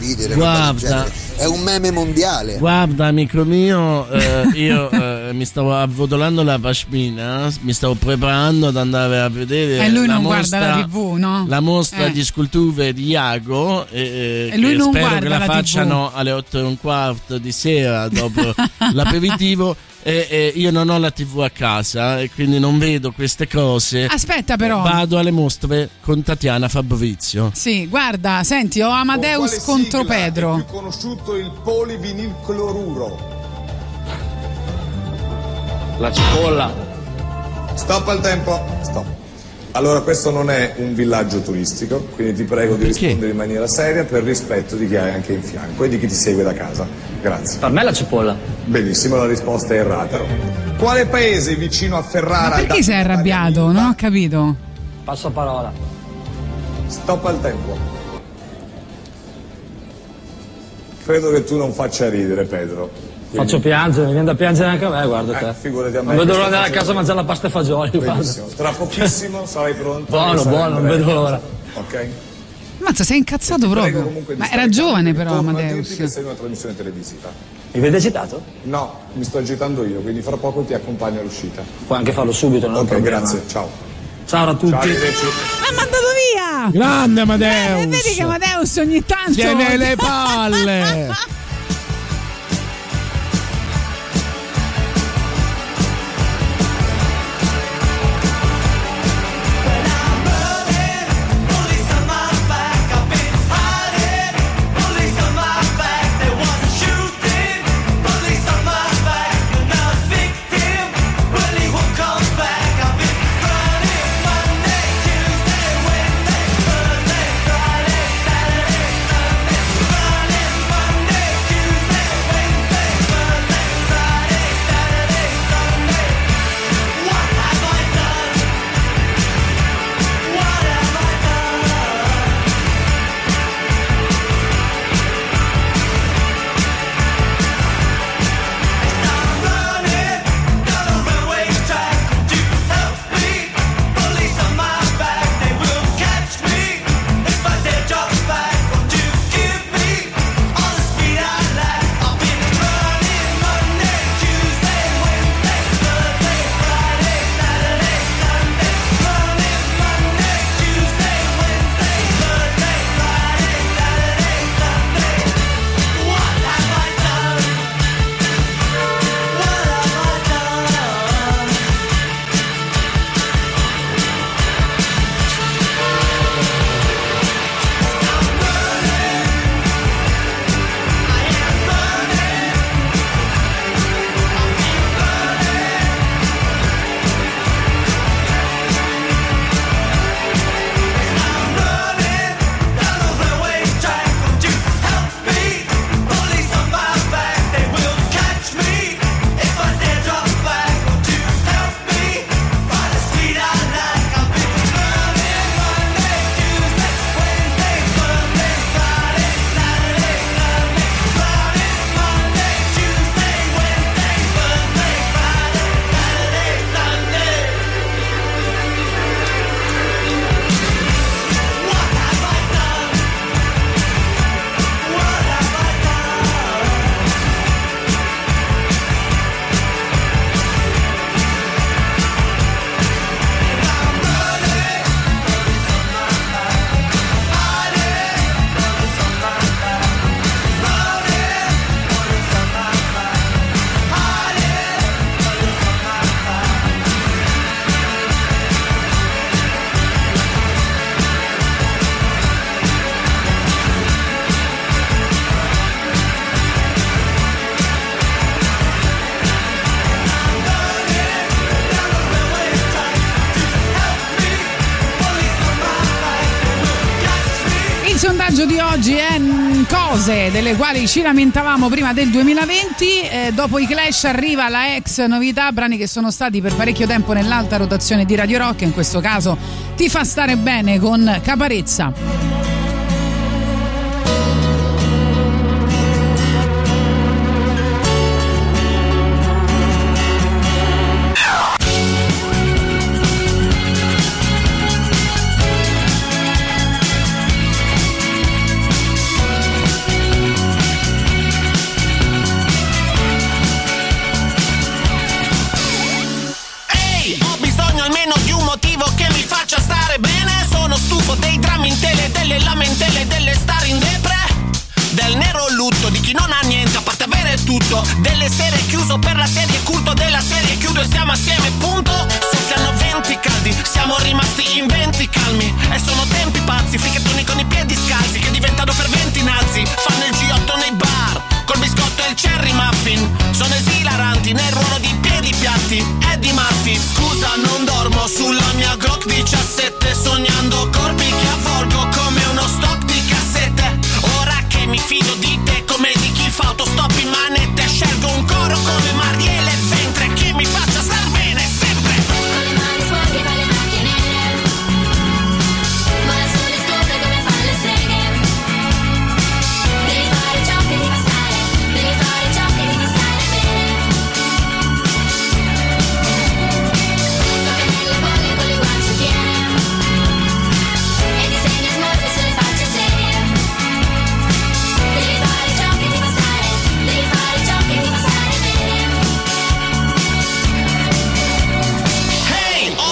ridere. Guarda, è un meme mondiale. Guarda amico mio, io mi stavo avvotolando la pashmina, mi stavo preparando ad andare a vedere e lui non mostra, guarda la TV, no? La mostra di sculture di Iago e lui non spero che la facciano TV. Alle 8:15 di sera dopo l'aperitivo. Io non ho la TV a casa e quindi non vedo queste cose. Aspetta però, vado alle mostre con Tatiana Fabrizio. Sì, guarda, senti, ho Amadeus contro Pedro. È più conosciuto il polivinilcloruro. La cipolla. Stop al tempo. Stop. Allora questo non è un villaggio turistico, quindi ti prego di rispondere in maniera seria per rispetto di chi hai anche in fianco e di chi ti segue da casa. Grazie. Per me la cipolla. Benissimo, la risposta è errata. Quale paese vicino a Ferrara? Ma perché sei arrabbiato? Non ho capito. Passo parola. Stop al tempo. Credo che tu non faccia ridere, Pedro. Quindi... Faccio piangere, mi viene da piangere anche a me, guarda te. Figurati a me. Non vedo l'ora andare a casa a mangiare la pasta e fagioli. Tra pochissimo sarai pronto. Buono, non vedo l'ora. Ok. Mazza, sei incazzato proprio. Ma era giovane però, Amadeus. Che sei in una trasmissione televisiva. Mi vede agitato? No, mi sto agitando io, quindi fra poco ti accompagno all'uscita. Puoi anche farlo subito, non ho problema. Grazie, ciao. Ciao a tutti. Ciao, l'ha mandato via. Grande Amadeus. Vedi che Amadeus ogni tanto tiene le palle. sondaggio di oggi è cose delle quali ci lamentavamo prima del 2020. Dopo i Clash arriva la ex novità, brani che sono stati per parecchio tempo nell'alta rotazione di Radio Rock. In questo caso ti fa stare bene con Caparezza. Delle sere chiuso per la serie, culto della serie chiudo e siamo assieme, punto. Soffiano 20 caldi, siamo rimasti in 20 calmi. E sono tempi pazzi, fricchettoni con i piedi scalzi che diventano ferventi nazi. Fanno il G8 nei bar, col biscotto e il cherry muffin. Sono esilaranti nel ruolo di piedi piatti, Eddie Murphy. Scusa, non dormo sulla mia Glock 17, sognando corpi che avvolgo come uno stock di cassette. Ora che mi fido di te come di chi fa autostop in manetta, scelgo un coro come Marielle Ventre che mi faccia star bene sempre. Con le mani sporche fa le macchie nere, ma il sole scopre come fanno le streghe. Devi fare ciò che ti fa stare, devi fare ciò che ti fa stare bene. Tocca nelle bolle con le guance piene e disegna smorfie sulle facce serie. Devi fare ciò che ti fa stare, devi fare.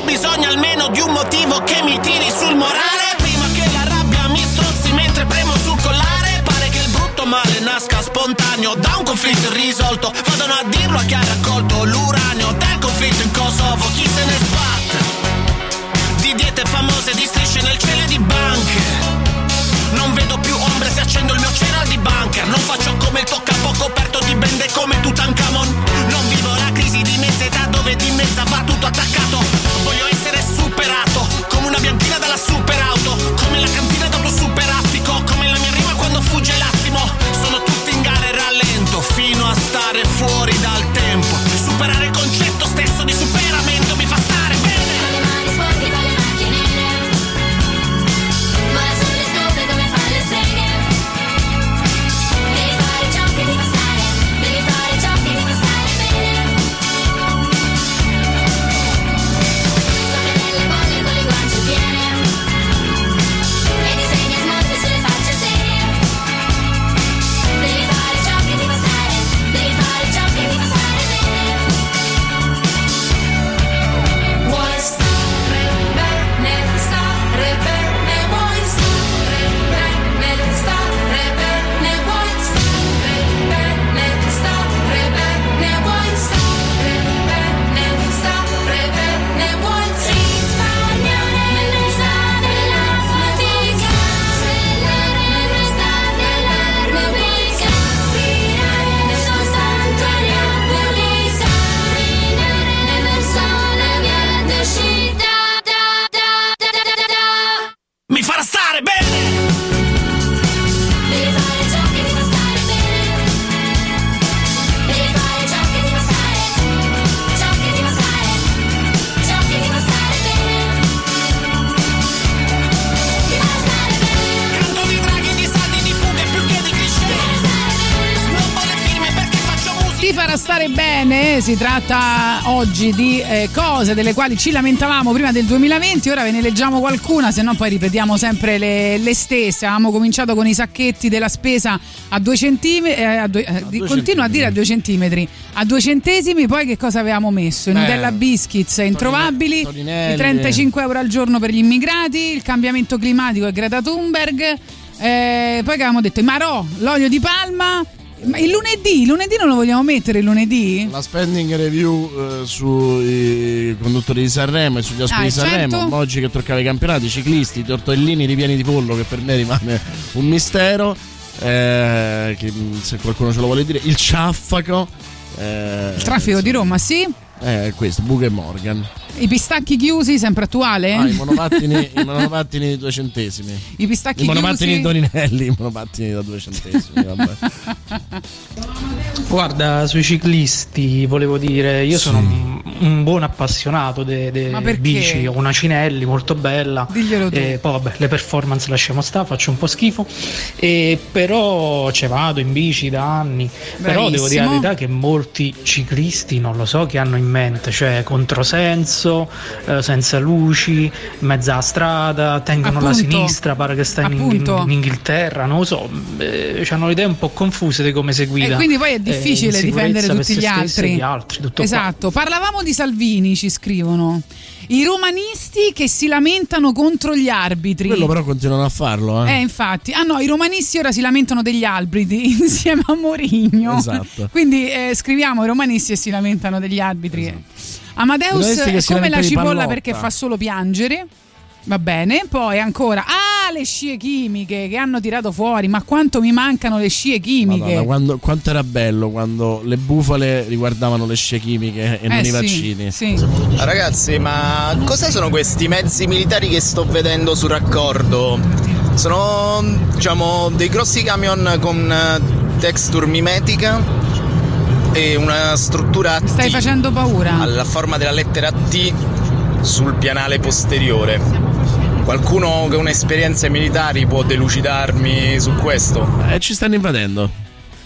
Bisogna almeno di un motivo che mi tiri sul morale, prima che la rabbia mi strozzi mentre premo sul collare. Pare che il brutto male nasca spontaneo da un conflitto irrisolto. Vadano a dirlo a chi ha raccolto l'uranio del conflitto in Kosovo. Chi se ne sbatte di diete famose, di strisce nel cielo e di banche. Non vedo più ombre se accendo il mio cereal di bunker. Non faccio come il tuo capo coperto di bende come Tutankhamon. Non vivo la crisi di mezza età dove di mezza va tutto attaccato. Voglio essere superato come una bianchina dalla superauto, come la cantina dopo superattico, come la mia rima quando fugge l'attimo. Sono tutti in gara e rallento fino a stare fuori dal tempo. Superare il concetto stesso di superamento mi fa stare bene. Si tratta oggi di cose delle quali ci lamentavamo prima del 2020. Ora ve ne leggiamo qualcuna, se no poi ripetiamo sempre le stesse. Avevamo cominciato con i sacchetti della spesa a 2 centimetri, continua a dire a 2 centimetri, a 2 centesimi. Poi che cosa avevamo messo? I Nutella Biscuits introvabili, Toninelli. I 35 euro al giorno per gli immigrati, il cambiamento climatico e Greta Thunberg, poi che avevamo detto? I Marò, l'olio di palma. Ma il lunedì non lo vogliamo mettere il lunedì? La spending review sui conduttori di Sanremo e sugli ospiti di Sanremo, certo. Oggi che toccava i campionati, i ciclisti, i tortellini ripieni di pollo, che per me rimane un mistero, che se qualcuno ce lo vuole dire, il ciaffaco, il traffico di Roma, sì. Questo, Bugo e Morgan. I pistacchi chiusi, sempre attuale? Ah, i monopattini di 2 centesimi. I pistacchi chiusi. I monopattini di Toninelli, i monopattini da 2 centesimi. Vabbè. Guarda, sui ciclisti volevo dire, io sono un buon appassionato delle bici, ho una Cinelli molto bella. Diglielo tu. E poi vabbè, le performance lasciamo stare, faccio un po' schifo. E però ci vado in bici da anni. Bravissimo. Però devo dire la verità che molti ciclisti non lo so che hanno in mente, cioè controsenso, senza luci, mezza strada, tengono appunto la sinistra, pare che sta in Inghilterra, non lo so, hanno le idee un po' confuse di come si guida. E quindi poi è difficile difendere tutti gli altri. Esatto, qua. Parlavamo di Salvini, ci scrivono. I romanisti che si lamentano contro gli arbitri. Quello però continuano a farlo. Infatti. Ah no, i romanisti ora si lamentano degli arbitri insieme a Mourinho. Esatto. Quindi scriviamo i romanisti e si lamentano degli arbitri. Esatto. Amadeus è come la cipolla perché fa solo piangere. Va bene, poi ancora le scie chimiche che hanno tirato fuori, ma quanto mi mancano le scie chimiche. Madonna, quanto era bello quando le bufale riguardavano le scie chimiche e non i vaccini. Sì. Ragazzi, ma cosa sono questi mezzi militari che sto vedendo sul raccordo? Sono, diciamo, dei grossi camion con texture mimetica e una struttura T. Stai facendo paura. Alla forma della lettera T sul pianale posteriore. Qualcuno che ha un'esperienza militare può delucidarmi su questo? Ci stanno invadendo,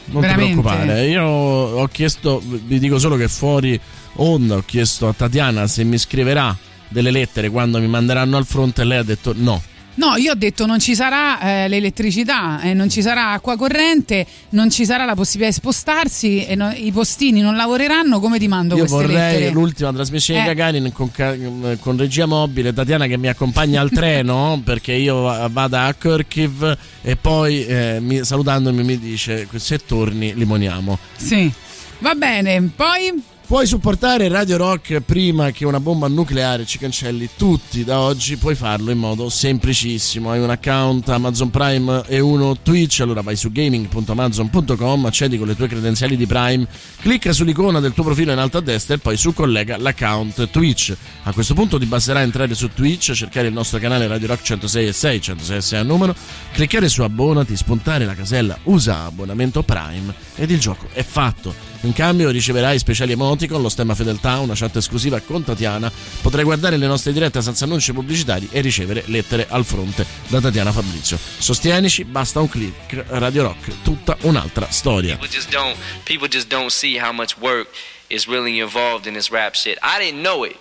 non veramente? Ti preoccupare. Io ho chiesto, vi dico solo che fuori onda ho chiesto a Tatiana se mi scriverà delle lettere quando mi manderanno al fronte e lei ha detto no. No, io ho detto non ci sarà l'elettricità, non ci sarà acqua corrente, non ci sarà la possibilità di spostarsi, i postini non lavoreranno, come ti mando io queste lettere? Io vorrei l'ultima trasmissione di Gagarin con regia mobile, Tatiana che mi accompagna al treno, perché io vada a Kharkiv e poi salutandomi mi dice se torni limoniamo. Sì, va bene, poi... Puoi supportare Radio Rock prima che una bomba nucleare ci cancelli tutti da oggi, puoi farlo in modo semplicissimo. Hai un account Amazon Prime e uno Twitch, allora vai su gaming.amazon.com, accedi con le tue credenziali di Prime, clicca sull'icona del tuo profilo in alto a destra e poi su collega l'account Twitch. A questo punto ti basterà entrare su Twitch, cercare il nostro canale Radio Rock 106.6, 106.6 a numero, cliccare su abbonati, spuntare la casella usa abbonamento Prime ed il gioco è fatto. In cambio riceverai speciali emoticon, lo stemma fedeltà, una chat esclusiva con Tatiana, potrai guardare le nostre dirette senza annunci pubblicitari e ricevere lettere al fronte da Tatiana Fabrizio. Sostienici, basta un click. Radio Rock, tutta un'altra storia. People just don't see how much work is really involved in this rap shit. I didn't know it,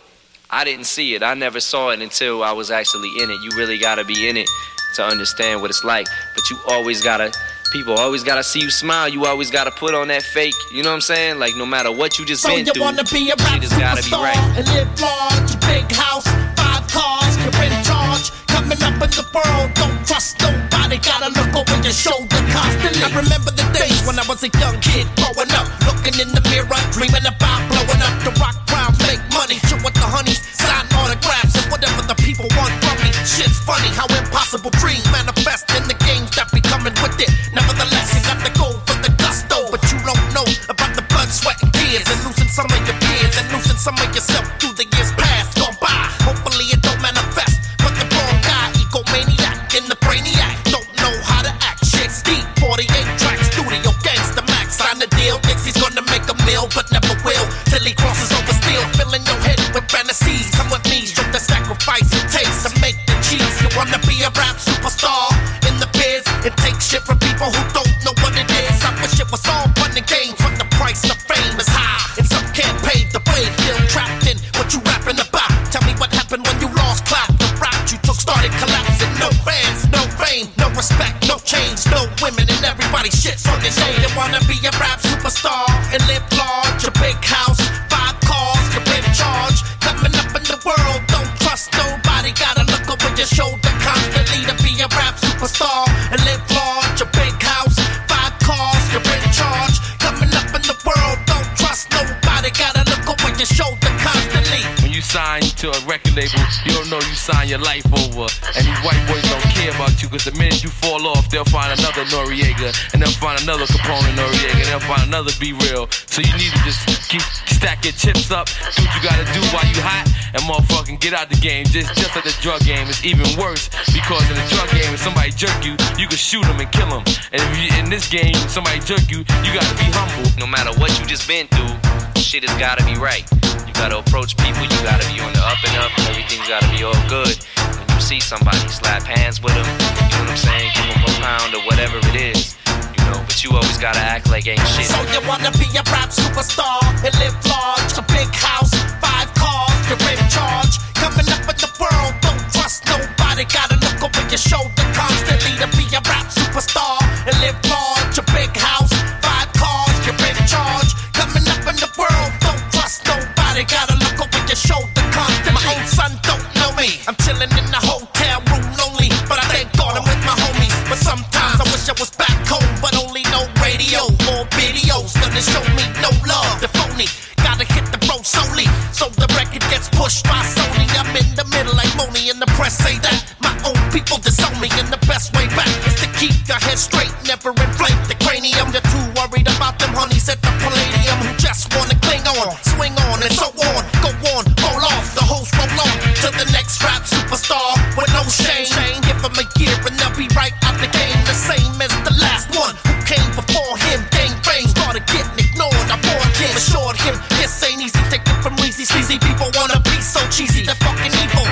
I didn't see it, I never saw it until I was actually in it. You really gotta be in it to understand what it's like, but you always gotta... People always gotta see you smile. You always gotta put on that fake. You know what I'm saying? Like no matter what you just been through, you just gotta be right. And live large, big house, 5 cars, you're in charge. Coming up in the world, don't trust nobody. Gotta look over your shoulder constantly. I remember the days when I was a young kid growing up, looking in the mirror, dreaming about blowing up the rock crowd, make money, chill with the honeys, sign autographs and whatever the people want from me. Shit's funny how impossible dreams manifest in the games that be coming with it. Nevertheless, you got the gold for the gusto, but you don't know about the blood, sweat, and tears, and losing some of your peers, and losing some of yourself through the years past gone by. Hopefully it don't manifest, but the wrong guy, egomaniac, and the brainiac don't know how to act. Shit's deep, 48 tracks, studio gangsta max, sign the deal, thinks he's gonna make a meal, but never will, till he crosses over steel, filling your head with fantasies. Come with me, show the sacrifice it takes to make the cheese. You wanna be a rap superstar in the biz, and take shit from people who don't know what it is. I wish it was all fun and games, but the price of fame is high, and some can't pay the way. Feel trapped in what you rapping about. Tell me what happened when you lost clout. The route you took started collapsing. No fans, no fame, no respect, no change, no women, and everybody shits on your shade. They wanna be a rap superstar and live large, a big house, 5 cars, you're in charge. Coming up in the world, don't trust nobody. Gotta look over your shoulder constantly to be a rap superstar and live large, a big house, 5 cars, you're in charge. Coming up in the world, don't trust nobody. Gotta look over your shoulder constantly. signed to a record label, you don't know you signed your life over. And these white boys don't care about you, cause the minute you fall off, they'll find another Noriega, and they'll find another Capone Noriega, and they'll find another Be Real. So you need to just keep stack your chips up, do what you gotta do while you hot, and motherfucking get out the game. Just like the drug game, it's even worse, because in the drug game, if somebody jerk you, you can shoot them and kill them. And if you in this game, if somebody jerk you, you gotta be humble. No matter what you just been through, shit has gotta be right. You gotta approach people, you gotta be on the up and up, and everything's gotta be all good. When you see somebody, slap hands with them, you know what I'm saying, give them a pound or whatever it is, you know, but you always gotta act like ain't shit. So you wanna be a rap superstar and live large, a big house, 5 cars, you're in charge, coming up in the world, don't trust nobody, gotta look over your shoulder constantly to be a rap superstar and live large, a big house, 5 cars, you're in charge, coming up in the world, don't trust nobody, gotta look over your shoulder constantly. My own son don't know me, I'm chilling in the hotel room lonely, but I thank God I'm with my homies. But sometimes I wish I was back home, but only no radio or videos, gonna show me no love, the phony, gotta hit the road solely, so the record gets pushed by Sony. I'm in the middle like Moni, and the press say that my own people disown me, and the best way back is to keep your head straight, never inflate the cranium. You're too worried about them honeys at the Palladium who just wanna cling on, swing on, and so on. Go on, roll off, the hoes roll on to the next rap superstar with no shame. Give him a year and I'll be right out the game, the same as the last one who came before him. Gang fame started getting ignored, I warned him, assured him this ain't easy, take it from easy, sleazy people wanna be so cheesy, they're fucking evil.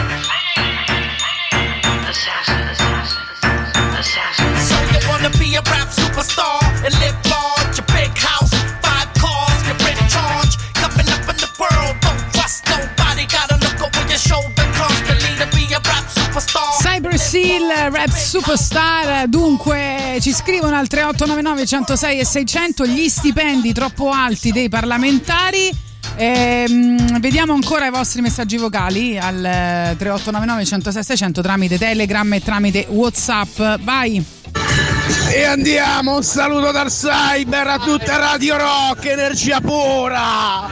So you wanna be a rap superstar and live large, a big house, 5 cars, you're in charge, coming up in the world, don't trust nobody, gotta look over your shoulder constantly to be a rap superstar. Cyber Seal, rap superstar. Dunque ci scrivono al 3899 106 e 600 gli stipendi troppo alti dei parlamentari. Vediamo ancora i vostri messaggi vocali al 3899 106 600 tramite Telegram e tramite WhatsApp. Vai! E andiamo, un saluto dal Cyber a tutta Radio Rock, energia pura!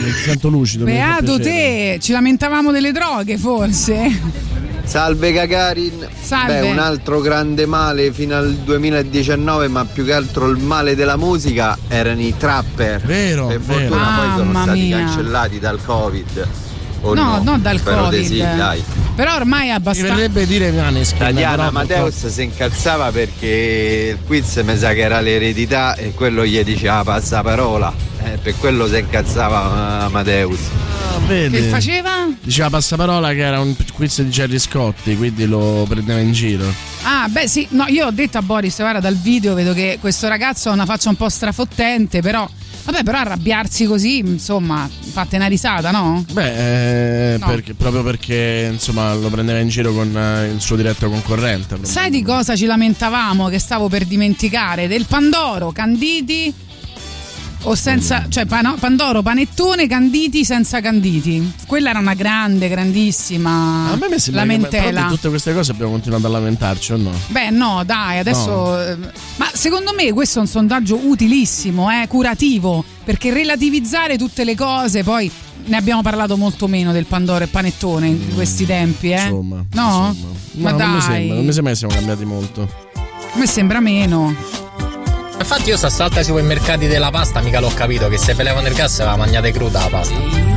Mi sento lucido. Beato te, ci lamentavamo delle droghe forse? Salve Gagarin. Salve. Beh, un altro grande male fino al 2019, ma più che altro il male della musica, erano i trapper. Vero. Per fortuna vero. Poi sono stati cancellati dal Covid. O no, non dal spero Covid. Sì, dai. Però ormai è abbastanza. Dovrebbe dire Maneskin. Tatiana Amadeus si incazzava perché il quiz mi sa che era l'eredità e quello gli diceva passaparola. Per quello si incazzava Amadeus. Che faceva? Diceva passaparola che era un quiz di Gerry Scotti, quindi lo prendeva in giro. Ah, beh sì, no, io ho detto a Boris, guarda, dal video vedo che questo ragazzo ha una faccia un po' strafottente, però vabbè, però arrabbiarsi così, insomma, fate una risata, no? Beh, no. Perché, proprio perché insomma lo prendeva in giro con il suo diretto concorrente. Sai di cosa ci lamentavamo, che stavo per dimenticare? Del Pandoro, Canditi o senza, cioè no, Pandoro, panettone, Canditi, senza Canditi. Quella era una grande, grandissima a me mi lamentela. Però di tutte queste cose abbiamo continuato a lamentarci, o no? Beh, no, dai, adesso no. Ma secondo me questo è un sondaggio utilissimo, curativo, perché relativizzare tutte le cose, poi ne abbiamo parlato molto meno del Pandoro e panettone in questi tempi, Insomma, no? Insomma. Ma no, dai. Non mi sembra che siamo cambiati molto. A me sembra meno. Infatti io sta salta sui mercati della pasta, mica l'ho capito, che se pelevano il gas la mangiate cruda la pasta.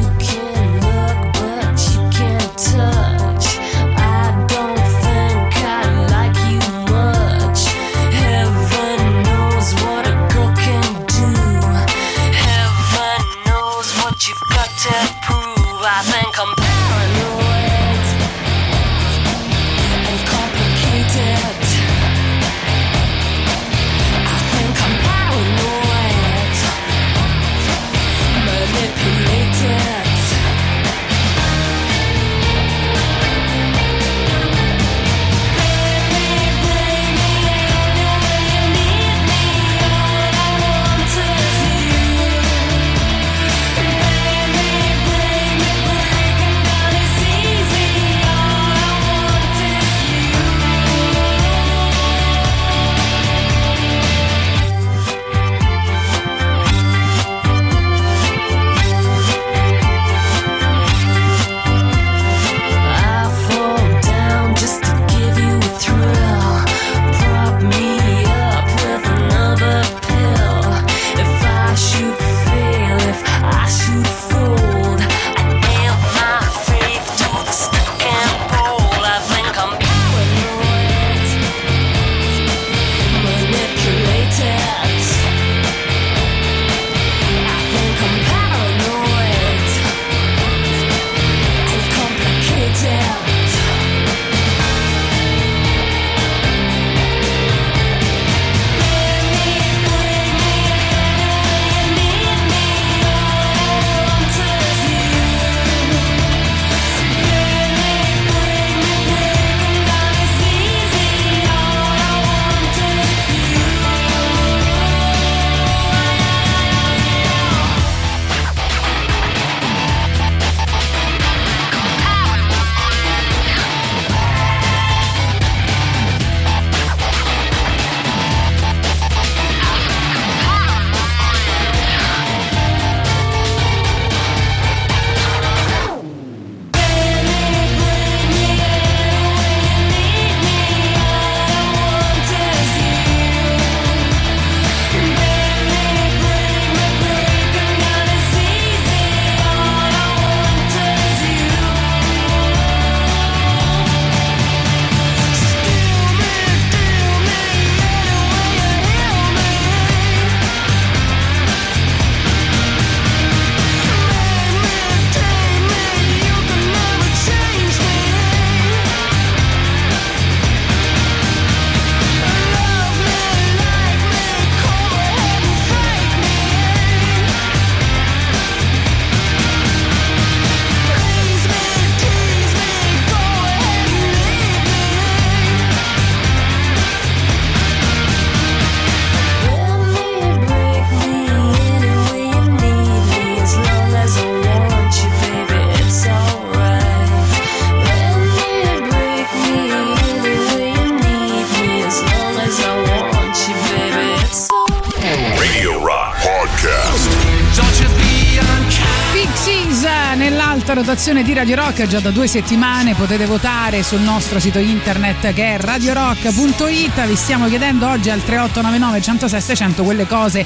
rotazione di Radio Rock già da 2 settimane. Potete votare sul nostro sito internet che è radiorock.it. Vi stiamo chiedendo oggi al 3899 106 600 quelle cose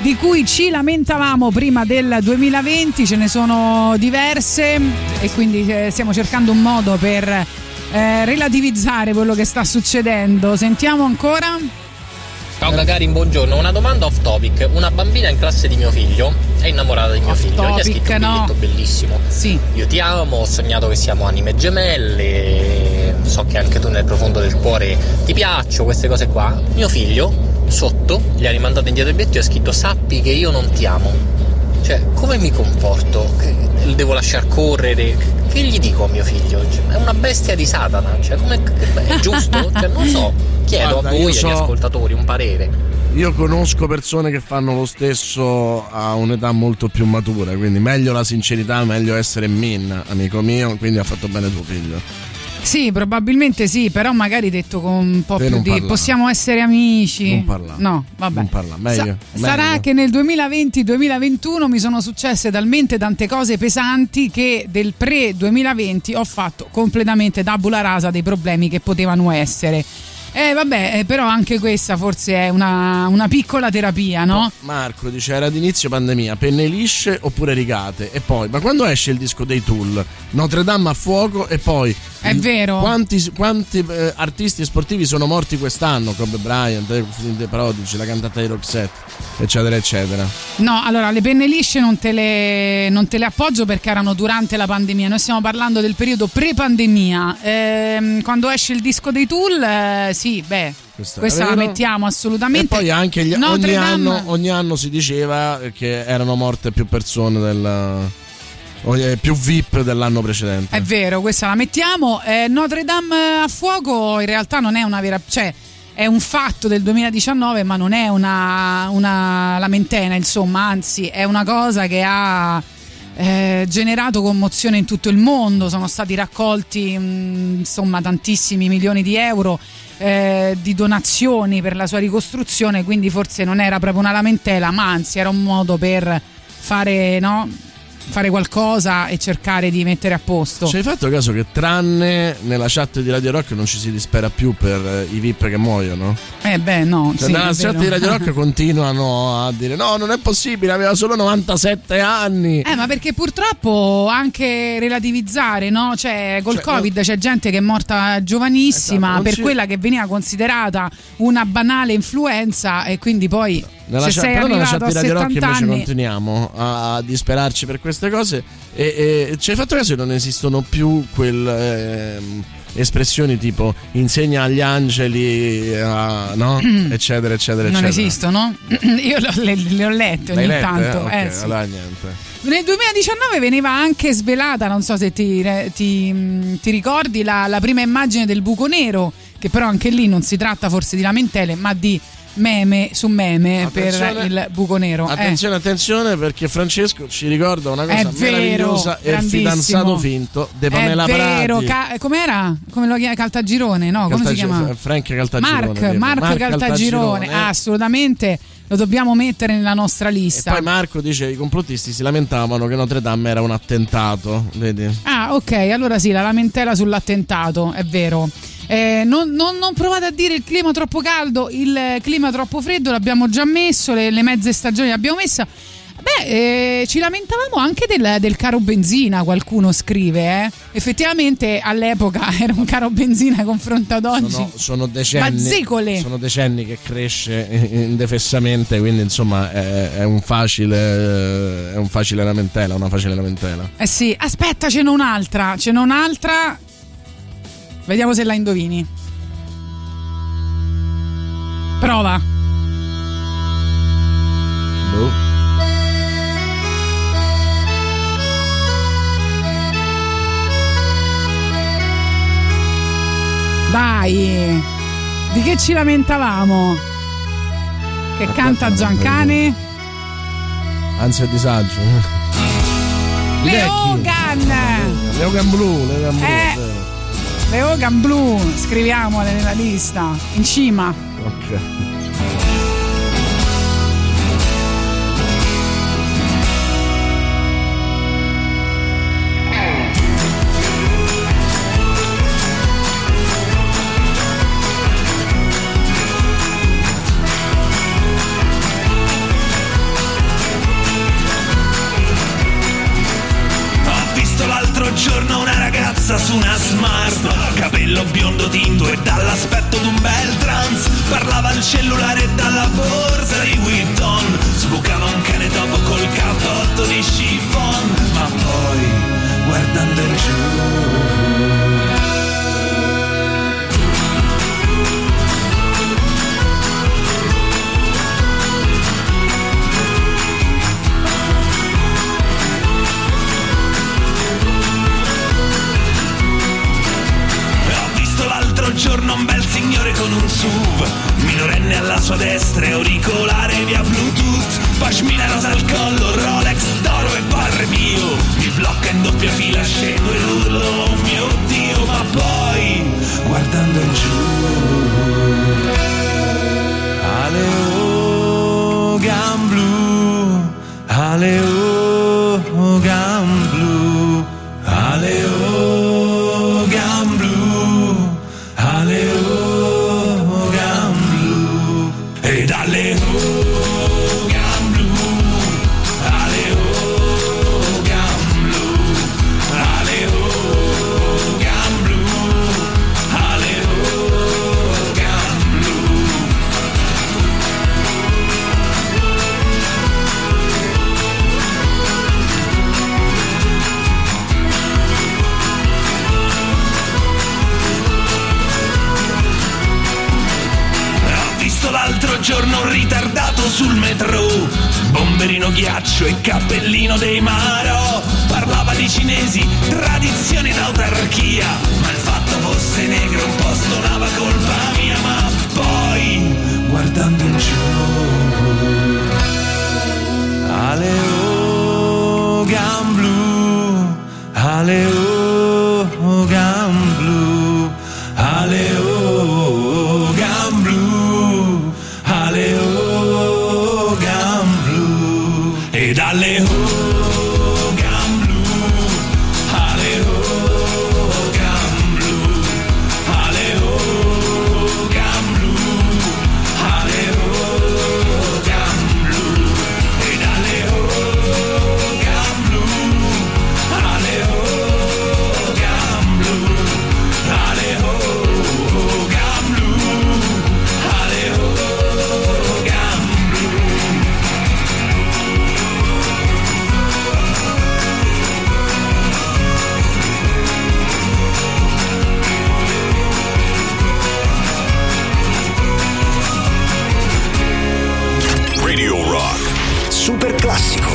di cui ci lamentavamo prima del 2020. Ce ne sono diverse e quindi stiamo cercando un modo per relativizzare quello che sta succedendo. Sentiamo ancora. Ciao Gagarin, buongiorno. Una domanda off topic. Una bambina in classe di mio figlio è innamorata di mio off figlio topic, gli ha scritto un biglietto bellissimo. Sì. Io ti amo, ho sognato che siamo anime gemelle, so che anche tu nel profondo del cuore ti piaccio, queste cose qua. Mio figlio sotto gli ha rimandato indietro il biglietto e ha scritto: sappi che io non ti amo. Cioè, come mi comporto? Che devo lasciar correre? Che gli dico a mio figlio? Cioè, è una bestia di Satana. Cioè, come è giusto? Cioè, non so. Chiedo a voi, agli ascoltatori, un parere. Io conosco persone che fanno lo stesso a un'età molto più matura, quindi meglio la sincerità, meglio essere min, amico mio, quindi ha fatto bene tuo figlio. Sì, probabilmente sì, però magari detto con un po' più di... Possiamo essere amici? Non parlare. No, vabbè. Non parla. Meglio. Sarà che nel 2020-2021 mi sono successe talmente tante cose pesanti che del pre-2020 ho fatto completamente tabula rasa dei problemi che potevano essere. Vabbè, però anche questa forse è una piccola terapia, no? Marco dice: era d'inizio pandemia, penne lisce oppure rigate. E poi, ma quando esce il disco dei Tool? Notre Dame a fuoco. E poi è vero. Quanti artisti sportivi sono morti quest'anno? Kobe Bryant, The Prodigy, la cantata di Roxette, eccetera eccetera. No, allora le penne lisce non te le appoggio perché erano durante la pandemia. Noi stiamo parlando del periodo pre-pandemia. Quando esce il disco dei Tool, sì, beh, questa la mettiamo assolutamente. E poi anche ogni anno si diceva che erano morte più persone più VIP dell'anno precedente. È vero, questa la mettiamo. Notre Dame a fuoco in realtà non è una vera... Cioè, è un fatto del 2019, ma non è una lamentela, insomma. Anzi, è una cosa che ha... generato commozione in tutto il mondo. Sono stati raccolti insomma tantissimi milioni di euro di donazioni per la sua ricostruzione, quindi forse non era proprio una lamentela, ma anzi era un modo per fare qualcosa e cercare di mettere a posto. C'hai fatto caso che tranne nella chat di Radio Rock non ci si dispera più per i VIP che muoiono? No. Cioè, sì, nella chat di Radio Rock continuano a dire: no, non è possibile, aveva solo 97 anni. Ma perché purtroppo anche relativizzare, no? Cioè, col Covid c'è gente che è morta giovanissima, esatto, quella che veniva considerata una banale influenza, e quindi poi... Però nella chat di Radio Rock invece continuiamo a disperarci per queste cose e ci hai fatto caso che non esistono più espressioni tipo insegna agli angeli no? Eccetera eccetera non eccetera. Esistono? Io le ho lette ogni tanto. Okay, sì. Allora niente. Nel 2019 veniva anche svelata, non so se ti ricordi, la prima immagine del buco nero, che però anche lì non si tratta forse di lamentele ma di meme su meme. Attenzione, per il buco nero. Attenzione perché Francesco ci ricorda una cosa meravigliosa. È il fidanzato finto di Pamela Prati. Com'era? Come lo chiama? Caltagirone, no? Come si chiama? Frank Caltagirone. Marco Caltagirone. Assolutamente. Lo dobbiamo mettere nella nostra lista. E poi Marco dice: i complottisti si lamentavano che Notre Dame era un attentato. Vedi? Ah, ok, allora sì, la lamentela sull'attentato, è vero. Non provate a dire il clima troppo caldo, il clima troppo freddo, l'abbiamo già messo, le mezze stagioni l'abbiamo messa. Ci lamentavamo anche del caro benzina, qualcuno scrive. Effettivamente all'epoca era un caro benzina confrontato ad oggi. Sono decenni. Bazzicole. Sono decenni che cresce indefessamente, quindi insomma è un facile lamentela, una facile lamentela. Eh sì, aspetta, ce n'è un'altra. Vediamo se la indovini. Prova. Dai. Di che ci lamentavamo? Che canta Giancane? Anzi, a disagio. Leogan Blu. Meghan Blu, scriviamole nella lista, in cima. Ok. giorno una ragazza su una smart, capello biondo tinto e dall'aspetto d'un bel trans, parlava al cellulare e dalla borsa di Vuitton, sbucava un cane dopo col cappotto di chiffon, ma poi guardando in giù giorno un bel signore con un SUV, minorenne alla sua destra, auricolare via Bluetooth, pashmina rosa al collo, Rolex d'oro e barre mio, mi blocca in doppia fila, scendo e urlo, oh mio Dio, ma poi, guardando in giù, alle Hogan blu, alle Hogan blu, alle Hogan blu, alle Hogan blu, e dalle Hogan blu, alle Hogan blu, alle Hogan blu, alle Hogan blu. Ho visto l'altro giorno un ritardato sul metro, bomberino ghiaccio e cappellino dei Marò, parlava di cinesi, tradizione ed autarchia, ma il fatto fosse negro un po' stonava colpa mia, ma poi guardando in giù alle Hogan blu, alle Hogan blu, alle Hogan blu, alle Hogan blu, e dalle Hogan blu, alle Hogan blu, alle Hogan blu, alle Hogan blu, e dalle Hogan blu, alle Hogan blu, alle Hogan blu, alle Hogan blu. Radio Rock, super classico.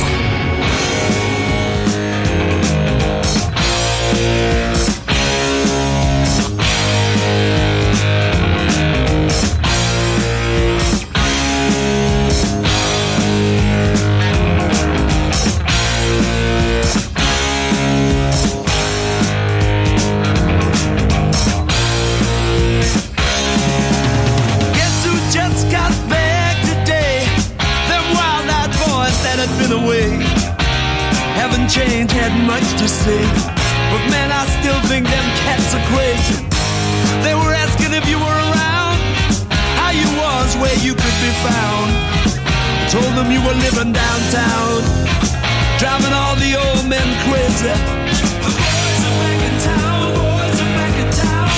Guess who just got back today? Them wild-eyed boys that had been away. Haven't changed, had much to say. But man, I still think them cats are crazy. They were asking if you were around, how you was, where you could be found. I told them you were living downtown, driving all the old men crazy. The boys are back in town, the boys are back in town.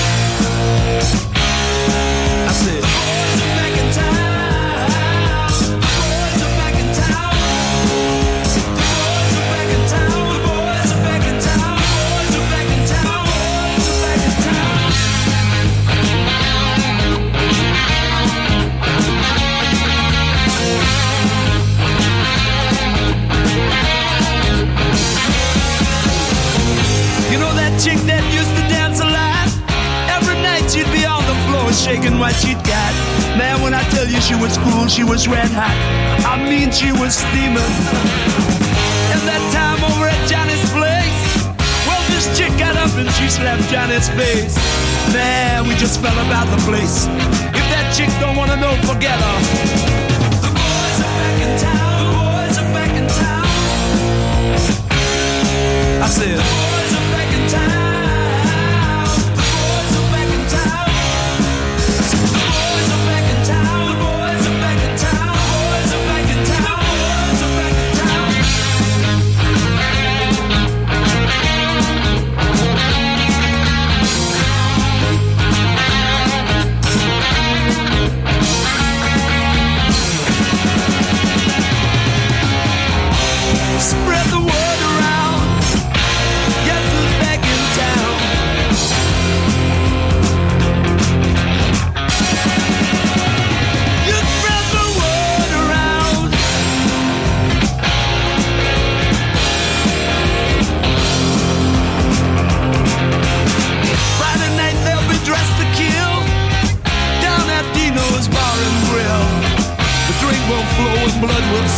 I said, the boys are back in town, the boys are back in town. The boys are back in town, the boys are back in town, the boys are back in town, the boys are back in town. You know that chick that used to dance a lot? Every night she'd be on the floor shaking what she'd got. Man, when I tell you she was cool, she was red hot. I mean, she was steaming. And that time over at Johnny's place, well, this chick got up and she slapped Johnny's face. Man, we just fell about the place. If that chick don't wanna know, forget her. The boys are back in town, the boys are back in town. I said, the boys are back in town, the boys are back in town. The boys are back in town, the boys are back in town, the boys are back in town, the boys are back in town.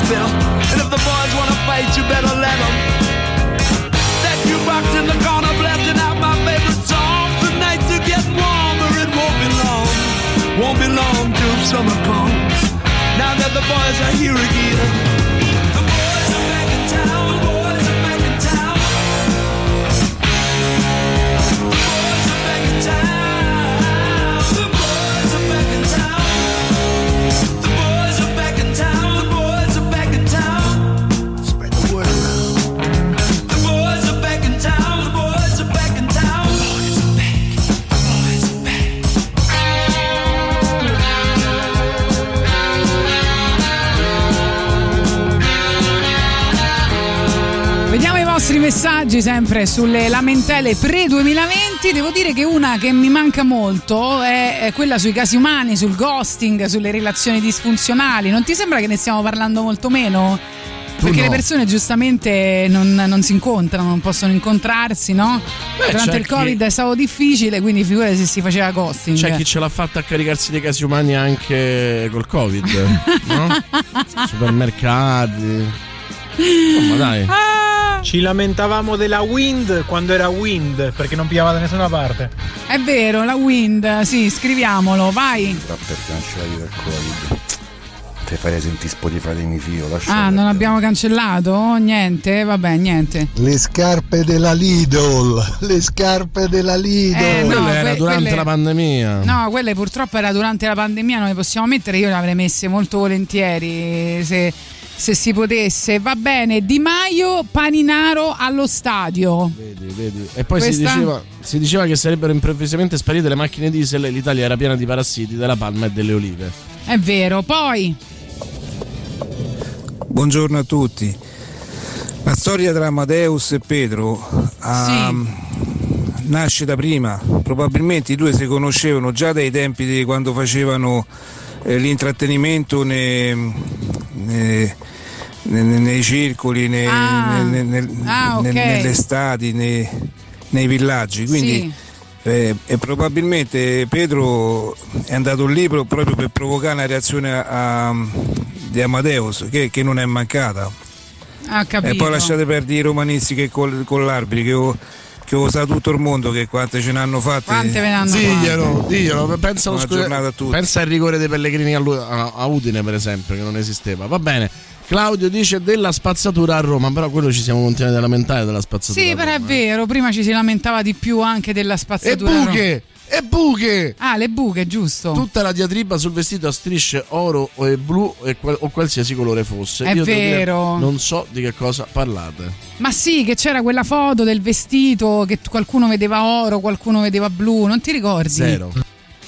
them. And if the boys wanna fight, you better let them. That jukebox in the corner blasting out my favorite song. The nights are getting warmer, it won't be long till summer comes. Now that the boys are here again. Messaggi sempre sulle lamentele pre-2020. Devo dire che una che mi manca molto è quella sui casi umani, sul ghosting, sulle relazioni disfunzionali. Non ti sembra che ne stiamo parlando molto meno? Perché no. Le persone giustamente non si incontrano, non possono incontrarsi, no? Durante il Covid è stato difficile, quindi figurati se si faceva ghosting. C'è chi ce l'ha fatta a caricarsi dei casi umani anche col Covid, no? Supermercati. Oh, ma dai. Ci lamentavamo della wind quando era wind, perché non pigliava da nessuna parte. È vero, la wind, sì, scriviamolo, vai. Per cancellare il Covid. Te farei sentire Spotify dei miei figli, non abbiamo cancellato? Niente, vabbè, niente. Le scarpe della Lidl, le scarpe della Lidl. No, era durante la pandemia. No, quelle purtroppo era durante la pandemia, non le possiamo mettere, io le avrei messe molto volentieri se si potesse. Va bene. Di Maio, Paninaro allo stadio. Vedi. E poi si diceva che sarebbero improvvisamente sparite le macchine diesel e l'Italia era piena di parassiti della palma e delle olive. È vero. Poi buongiorno a tutti. La storia tra Amadeus e Pedro nasce da prima. Probabilmente i due si conoscevano già dai tempi di quando facevano l'intrattenimento nei circoli, nelle stadi, nei villaggi, quindi sì. E probabilmente Pedro è andato lì proprio per provocare una reazione di Amadeus che non è mancata. E poi lasciate perdere i romanisti che con l'arbitro che ho usato tutto il mondo, che quante ce n'hanno fatte. Quante ve ne hanno fatte? Diglielo, pensa a tutti. Pensa al rigore dei Pellegrini a Udine, per esempio, che non esisteva. Va bene. Claudio dice della spazzatura a Roma, però quello ci siamo continuati a lamentare della spazzatura. Sì, però è vero, prima ci si lamentava di più anche della spazzatura. E buche! Ah, le buche, giusto. Tutta la diatriba sul vestito a strisce oro e blu o qualsiasi colore fosse. È vero. Non so di che cosa parlate. Ma sì, che c'era quella foto del vestito che qualcuno vedeva oro, qualcuno vedeva blu, non ti ricordi? Zero.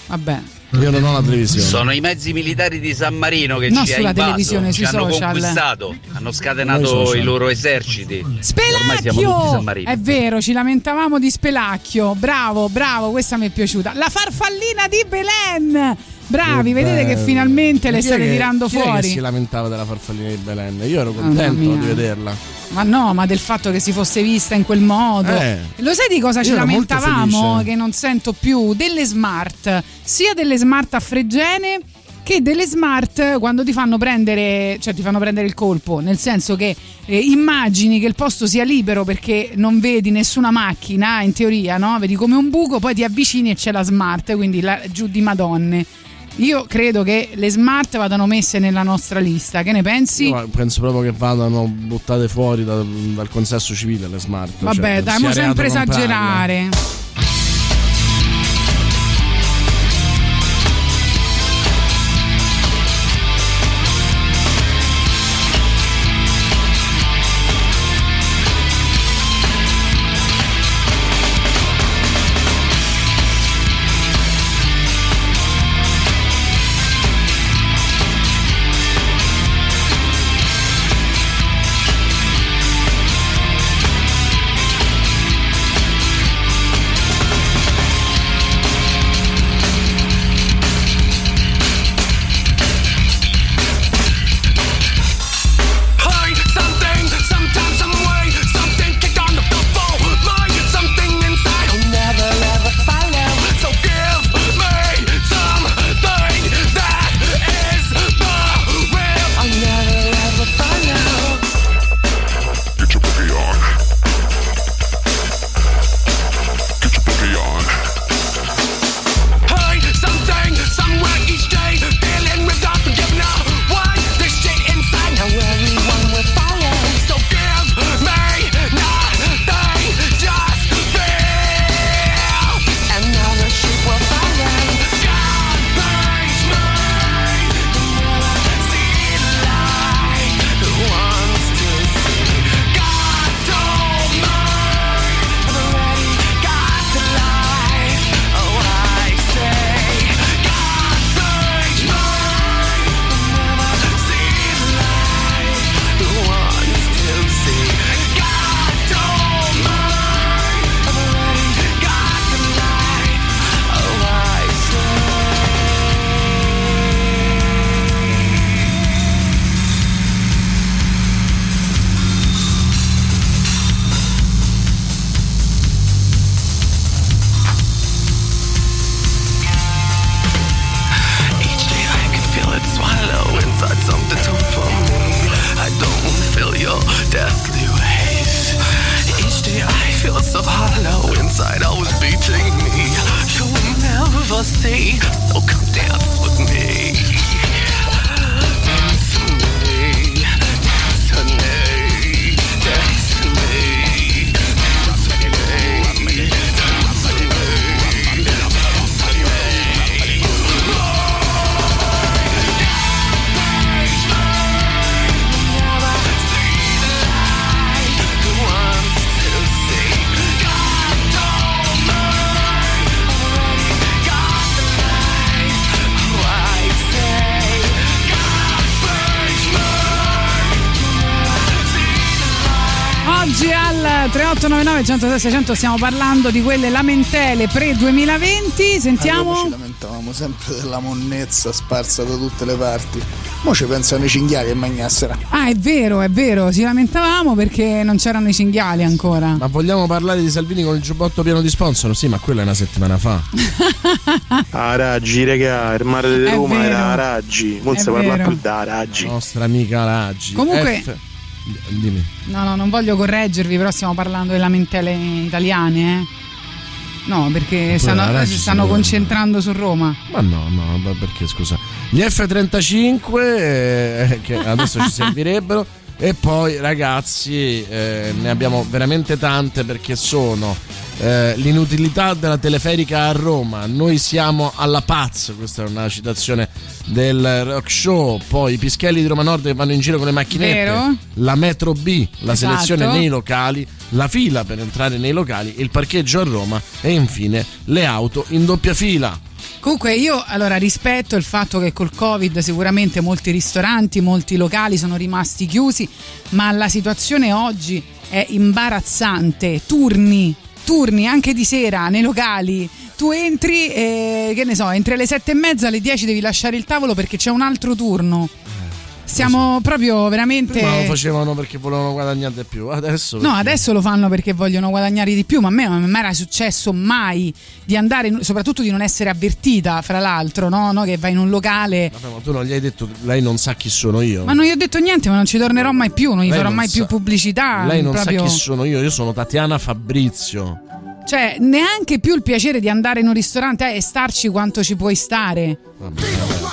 Vabbè. Io non ho la televisione. Sono i mezzi militari di San Marino che ci hanno invaso, ci hanno conquistato, hanno scatenato i loro eserciti. Spelacchio! È vero, ci lamentavamo di Spelacchio. Bravo, questa mi è piaciuta. La farfallina di Belen. Bravi, vedete che finalmente le state tirando fuori. Chi si lamentava della farfallina di Belen? Io ero contento di vederla. Ma no, ma del fatto che si fosse vista in quel modo. Lo sai di cosa ci lamentavamo? Che non sento più delle smart, sia delle smart a Fregene che delle smart quando ti fanno prendere il colpo, nel senso che immagini che il posto sia libero perché non vedi nessuna macchina, in teoria, no? Vedi come un buco, poi ti avvicini e c'è la smart, quindi giù di madonne. Io credo che le smart vadano messe nella nostra lista, che ne pensi? Io penso proprio che vadano buttate fuori dal consenso civile le smart. Vabbè, cioè, dai, sempre esagerare. see, so come dance with me. Dance with me, dance with me, dance with me, dance with me, dance with me, dance with me. Lord, dance with me, never see the light, who wants to see? God told me, already got the light, oh I say, God burns me, you never see the light. Oggi al 3899 106 600 stiamo parlando di quelle lamentele pre-2020. Sentiamo. Allora, ci lamentavamo sempre della monnezza sparsa da tutte le parti. Mo' ci pensano i cinghiali e magnassera. Ah, è vero, ci lamentavamo perché non c'erano i cinghiali ancora. Ma vogliamo parlare di Salvini con il giubbotto pieno di sponsor? Sì, ma quella è una settimana fa. A Raggi, regà, il mare di Roma vero. Era a Raggi. Non si parla più da Raggi. La nostra amica Raggi. Comunque... Dimmi. No, non voglio correggervi, però stiamo parlando delle lamentele italiane, eh? No, perché si stanno concentrando su Roma. Ma no, perché scusa. Gli F-35 che adesso ci servirebbero. E poi ragazzi ne abbiamo veramente tante, perché sono l'inutilità della teleferica a Roma, noi siamo alla pazza, questa è una citazione del rock show, poi i pischelli di Roma Nord che vanno in giro con le macchinette, vero? La metro B, la esatto. Selezione nei locali, la fila per entrare nei locali, il parcheggio a Roma e infine le auto in doppia fila. Comunque io allora rispetto il fatto che col Covid sicuramente molti ristoranti, molti locali sono rimasti chiusi, ma la situazione oggi è imbarazzante, turni anche di sera nei locali, tu entri che ne so, entri alle 7:30, alle 10 devi lasciare il tavolo perché c'è un altro turno. Siamo proprio veramente. Prima lo facevano perché volevano guadagnare di più, adesso perché... No, adesso lo fanno perché vogliono guadagnare di più. Ma a me non mi era successo mai di andare, soprattutto di non essere avvertita, fra l'altro, no? Che vai in un locale. Vabbè, ma tu non gli hai detto, lei non sa chi sono io. Ma non gli ho detto niente, ma non ci tornerò mai più, non gli farò mai più pubblicità. Lei non proprio... sa chi sono io sono Tatiana Fabrizio. Cioè, neanche più il piacere di andare in un ristorante e starci quanto ci puoi stare. Vabbè,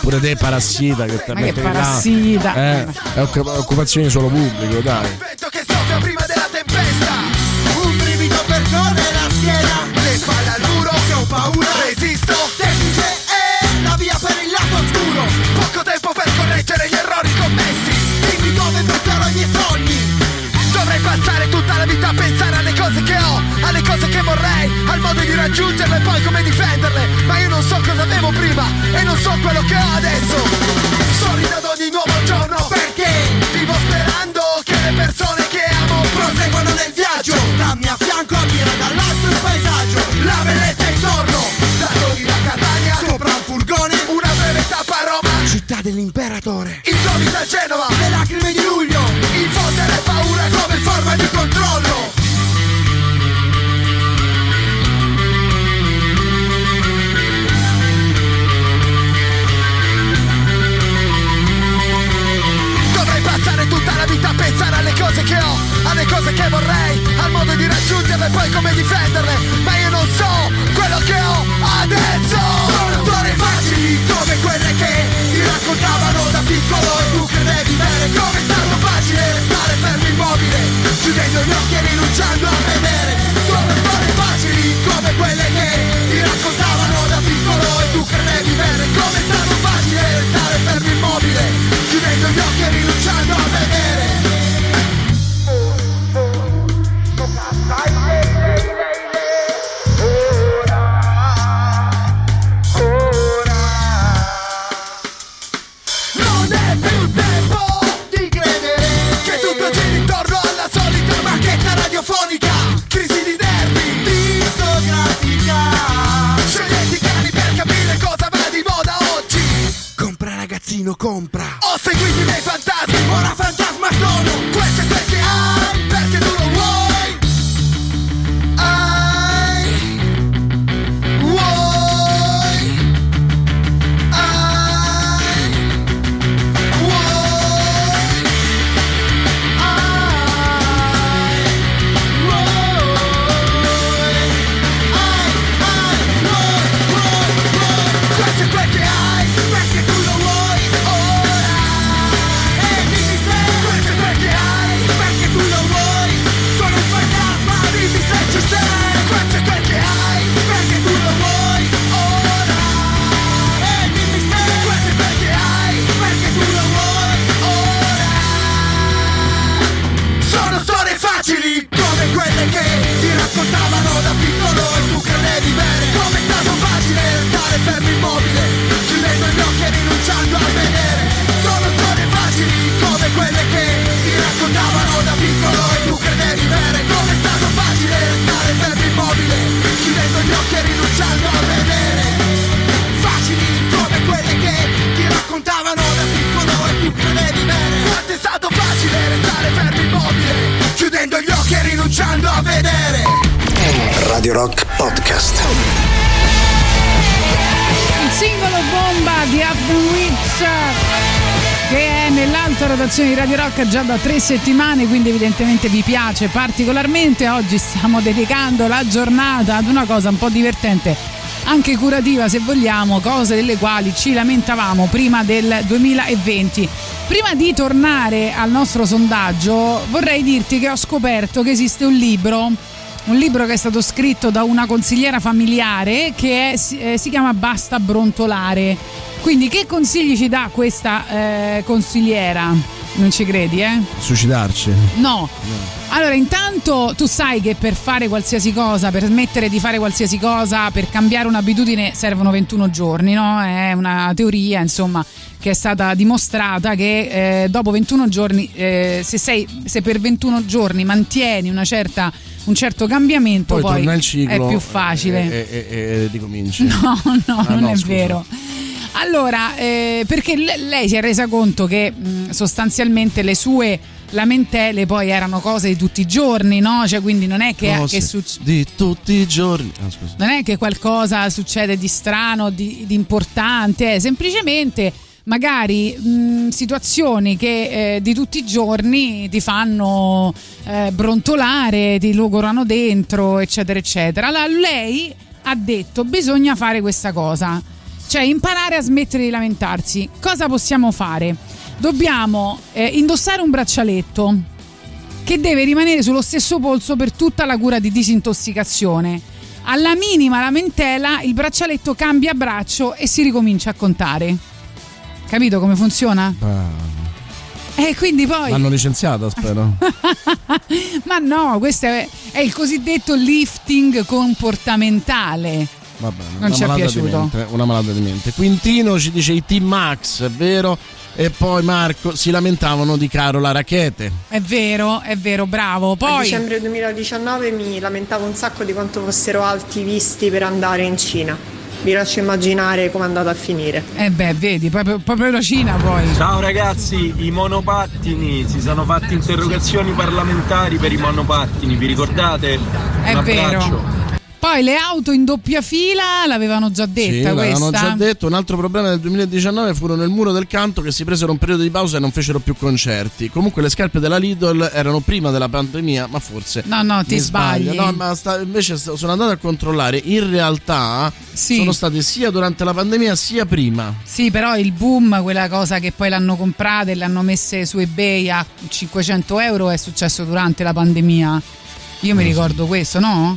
pure te parassita che te. Ma che parassita là, è occupazione solo pubblico, dai. Aspetto che soffia prima della tempesta. Un brivido percorre la schiena. Le spalle al muro, che ho paura. Resisto, semplice è la via per il lato oscuro. Poco tempo per correggere gli errori commessi. Dimmi dove portare i miei sogni. Dovrei passare tutta la vita a pensare alle cose che ho, alle cose che vorrei, al modo di raggiungerle e poi come difenderle. Ma io non so cosa avevo prima e non so quello che ho adesso. Sorrido ad ogni nuovo giorno perché vivo sperando che le persone che amo proseguano nel viaggio. Dammi a fianco, ammira dall'alto il paesaggio, la bellezza intorno, da Lodi da Catania, sopra un furgone, una breve tappa a Roma, città dell'imperatore, il Covid a Genova, le lacrime di luglio, infondere paura come forma di controllo. Dovrei passare tutta la vita a pensare alle cose che ho, alle cose che vorrei, al modo di raggiungerle e poi come difenderle. Ma io non so quello che ho adesso. Sono storie facili come quelle che ti raccontavano da piccolo e tu credevi bene. Come è stato facile stare fermo immobile, chiudendo gli occhi e rinunciando a vedere. Sono storie facili come quelle che ti raccontavano da piccolo e tu credevi bene. Come è stato facile stare fermo immobile, chiudendo gli occhi e rinunciando a vedere. Crisi di nervi, discografica. Scegliete i cani per capire cosa va di moda oggi. Compra ragazzino, compra. Ho seguito i miei fantasmi, ora fantasma sono. Questo è quel che hai, perché tu lo vuoi. Radio Rock Podcast. Un singolo bomba di Afternoon Weeks che è nell'alta rotazione di Radio Rock già da 3 settimane, quindi evidentemente vi piace particolarmente. Oggi stiamo dedicando la giornata ad una cosa un po' divertente, anche curativa se vogliamo, cose delle quali ci lamentavamo prima del 2020. Prima di tornare al nostro sondaggio vorrei dirti che ho scoperto che esiste un libro che è stato scritto da una consigliera familiare che si chiama Basta brontolare. Quindi che consigli ci dà questa consigliera? Non ci credi, eh? Suicidarci? No. Allora, intanto tu sai che per fare qualsiasi cosa, per smettere di fare qualsiasi cosa, per cambiare un'abitudine servono 21 giorni, no? È una teoria, insomma, che è stata dimostrata che dopo 21 giorni, se per 21 giorni mantieni un certo cambiamento, poi torna il ciclo, è più facile e ricominci. Non è vero. Allora, perché lei si è resa conto che sostanzialmente le sue lamentele poi erano cose di tutti i giorni, no? Cioè, quindi non è che, di tutti i giorni. Non è che qualcosa succede di strano, di importante, semplicemente magari situazioni che di tutti i giorni ti fanno brontolare, ti logorano dentro, eccetera eccetera. Allora lei ha detto: bisogna fare questa cosa, cioè imparare a smettere di lamentarsi. Cosa possiamo fare? Dobbiamo indossare un braccialetto che deve rimanere sullo stesso polso per tutta la cura di disintossicazione. Alla minima lamentela il braccialetto cambia braccio e si ricomincia a contare. Capito come funziona? E quindi poi l'hanno licenziata, spero. Ma no, questo è il cosiddetto lifting comportamentale. Va bene, non ci è piaciuto. Una malata di mente. Quintino ci dice i T-Max, è vero? E poi Marco si lamentavano di Carola Rackete. È vero, bravo. Poi a dicembre 2019 mi lamentavo un sacco di quanto fossero alti i visti per andare in Cina. Vi lascio immaginare come è andata a finire. Vedi, proprio la Cina poi. Ciao ragazzi, i monopattini. Si sono fatti interrogazioni parlamentari per i monopattini, vi ricordate? È vero. Poi le auto in doppia fila l'avevano già detta, sì, l'avevano già detto. Un altro problema del 2019 furono il muro del canto, che si presero un periodo di pausa e non fecero più concerti. Comunque le scarpe della Lidl erano prima della pandemia, ma forse no, ti sbagli. No, ma invece sono andato a controllare, in realtà sì, sono state sia durante la pandemia sia prima. Sì, però il boom, quella cosa che poi l'hanno comprata e l'hanno messe su eBay a €500, è successo durante la pandemia. Io mi ricordo questo, no?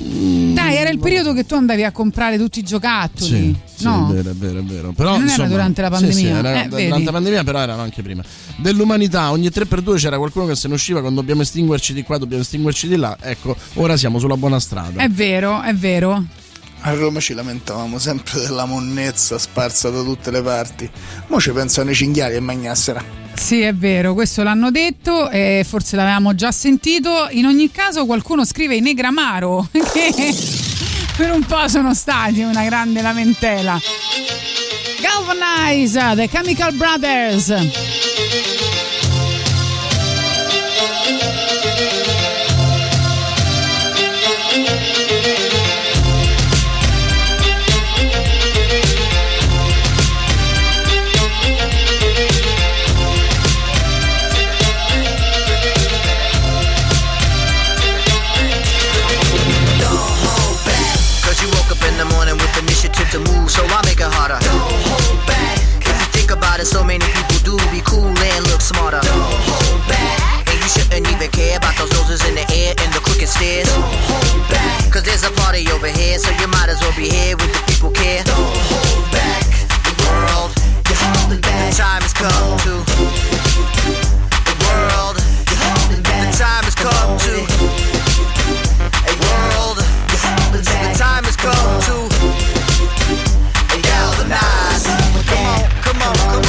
Dai, era il periodo che tu andavi a comprare tutti i giocattoli, sì, no? Sì, è vero. Però, non insomma, era durante la pandemia. Sì, era durante la pandemia, però erano anche prima. Dell'umanità, ogni 3x2 c'era qualcuno che se ne usciva con dobbiamo estinguerci di qua, dobbiamo estinguerci di là. Ecco, ora siamo sulla buona strada. È vero. A Roma ci lamentavamo sempre della monnezza sparsa da tutte le parti. Mo' ci pensano i cinghiali e magnassera. Sì, è vero, questo l'hanno detto e forse l'avevamo già sentito. In ogni caso qualcuno scrive i Negramaro, che per un po' sono stati una grande lamentela. Galvanize, The Chemical Brothers. To move, so I make it harder. Don't hold back. If you think about it, so many people do. Be cool and look smarter. Don't hold back. And you shouldn't even care about those noses in the air and the crooked stairs. Don't hold back. Cause there's a party over here, so you might as well be here with the people care. Don't hold back. The world, you're holding back. The time has come to. The world, you're holding back. The time has come to. A world, you're holding back. The time has come to. Galvanize. Come on.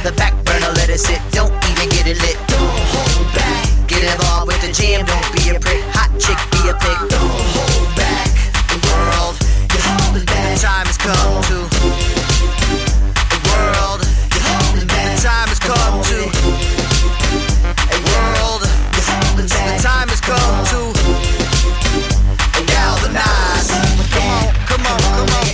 on the back burner, let it sit, don't even get it lit. Don't hold back, get involved with the jam, don't be a prick, hot chick, be a pick. Don't hold back, the world, you're holding back. The time has come to the world, you're holding back. The time has come to a world, you're holding back. The time has come to galvanize. Come on, come on, come on.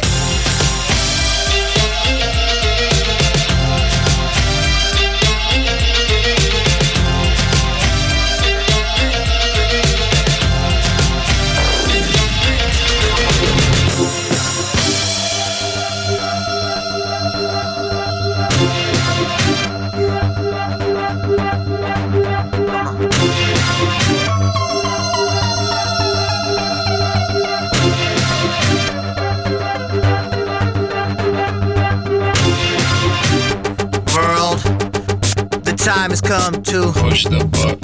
Come to push the button.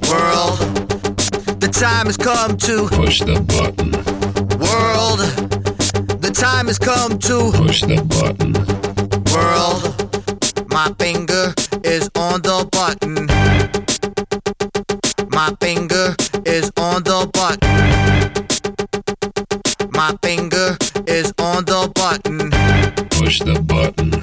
World, the time has come to push the button. World, the time has come to push the button. World, my finger is on the button. My finger is on the button. My finger is on the button. Push the button.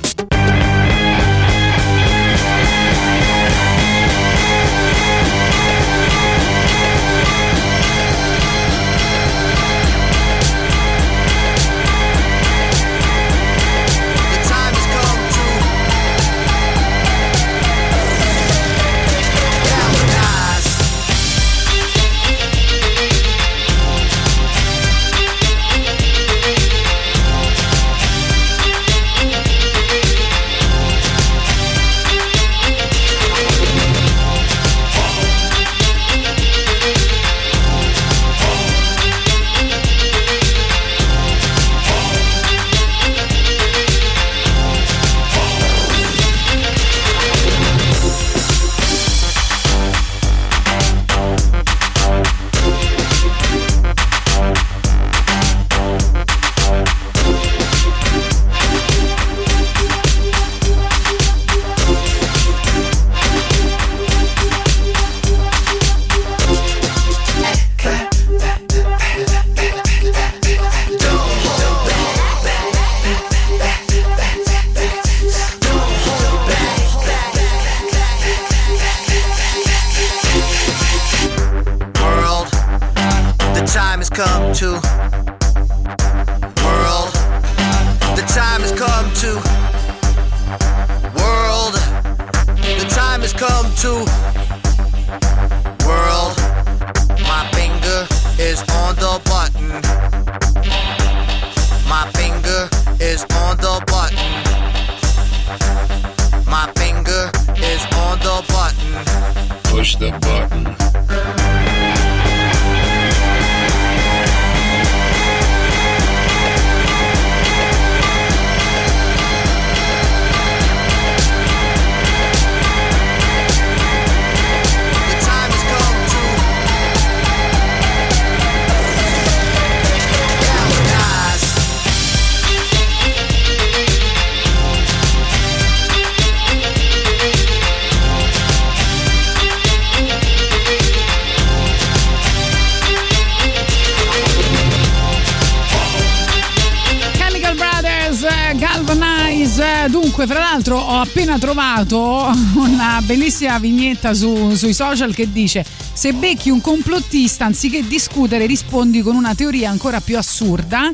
Fra l'altro ho appena trovato una bellissima vignetta sui social che dice: se becchi un complottista, anziché discutere rispondi con una teoria ancora più assurda.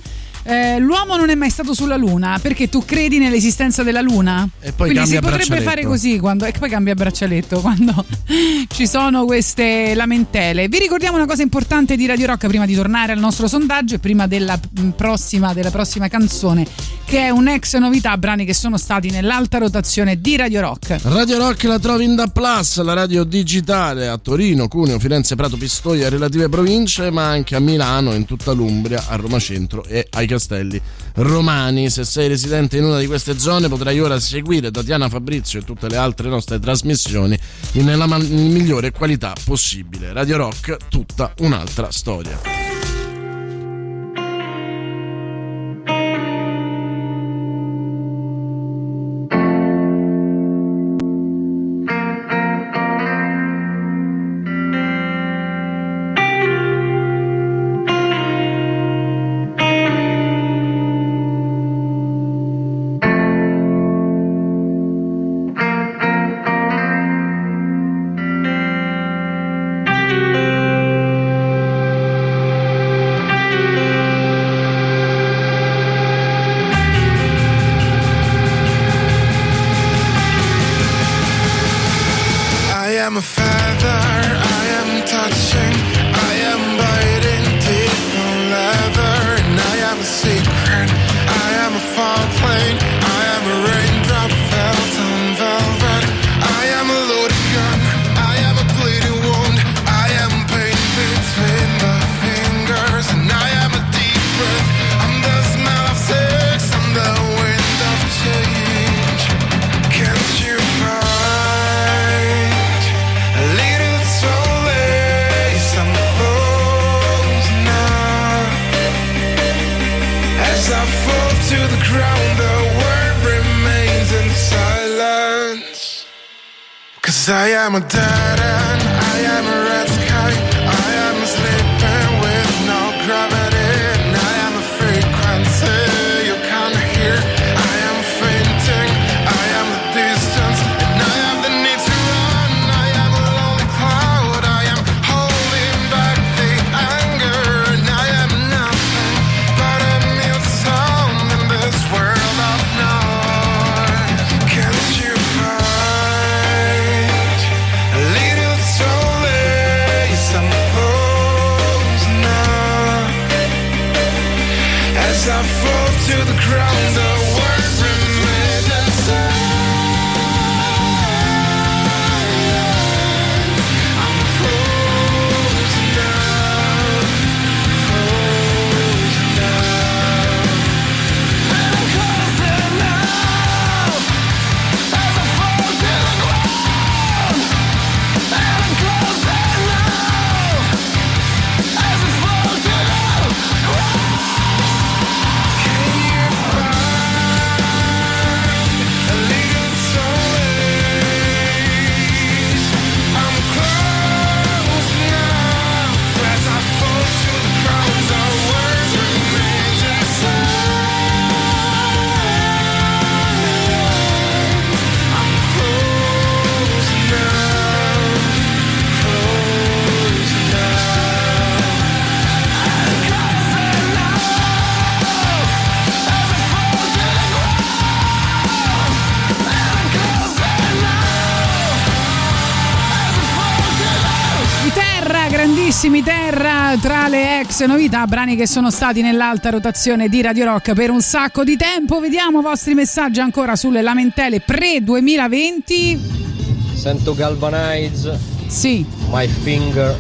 L'uomo non è mai stato sulla luna, perché tu credi nell'esistenza della luna? E poi quindi si potrebbe fare così quando, e poi cambia braccialetto quando ci sono queste lamentele. Vi ricordiamo una cosa importante di Radio Rock prima di tornare al nostro sondaggio e prima della prossima canzone, che è un'ex novità, brani che sono stati nell'alta rotazione di Radio Rock. Radio Rock la trovi in Da Plus, la radio digitale, a Torino, Cuneo, Firenze, Prato, Pistoia e relative province, ma anche a Milano, in tutta l'Umbria, a Roma Centro e ai Castelli Romani. Se sei residente in una di queste zone potrai ora seguire Tatiana Fabrizio e tutte le altre nostre trasmissioni nella migliore qualità possibile. Radio Rock, tutta un'altra storia. am a feather, I am touching, I am biting teeth on leather, and I am a secret, I am a fall plane, I am a raindrop felt on velvet, I am a loaded gun, I am a bleeding wound, I am pain between the fingers, and I am a deep breath, I'm the smell of sex, I'm the wind of change, can't you find? I am a dead end, I am a red sky, I am sleeping with no gravity, and I am a frequency you can't hear, I am fainting, I am the distance, and I am the need to run, I am a lonely cloud, I am holding back the anger, and I am nothing but a mute sound in this world of noise. Can't you I fall to the ground, the words remain the same. I'm close enough, and I'm close enough, as I fall to the ground, and I'm close enough, as I fall to the ground. Grandissimi Terra, tra le ex novità, brani che sono stati nell'alta rotazione di Radio Rock per un sacco di tempo. Vediamo i vostri messaggi ancora sulle lamentele pre-2020. Sento Galvanize. Sì. My finger.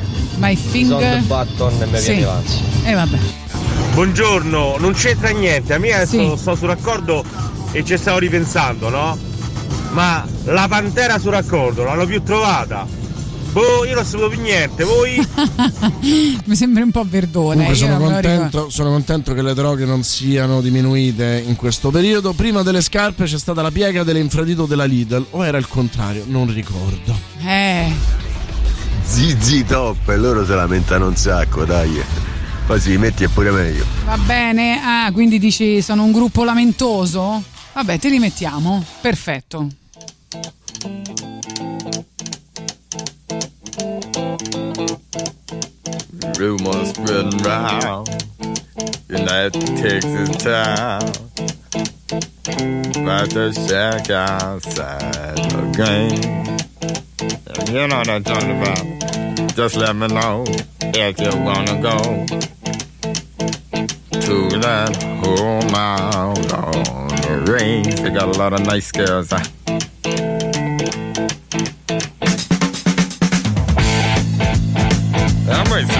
Sono button e mi viene avanti. E vabbè. Buongiorno, non c'entra niente. A me adesso sto sul raccordo e ci stavo ripensando, no? Ma la pantera sul raccordo l'hanno più trovata. Boh, io non sapevo più niente, voi? Mi sembra un po' verdone. Sono contento che le droghe non siano diminuite in questo periodo. Prima delle scarpe c'è stata la piega dell'infradito della Lidl, o era il contrario, non ricordo. Zizi top, e loro si lamentano un sacco, dai. Poi si metti e pure meglio. Va bene, ah, quindi dici sono un gruppo lamentoso? Vabbè, te li mettiamo, perfetto. Rumors spreading round, United Texas town, about to shack outside the game. If you know what I'm talking about, just let me know if you wanna go to that whole mile on the range. They got a lot of nice girls. I'm racing.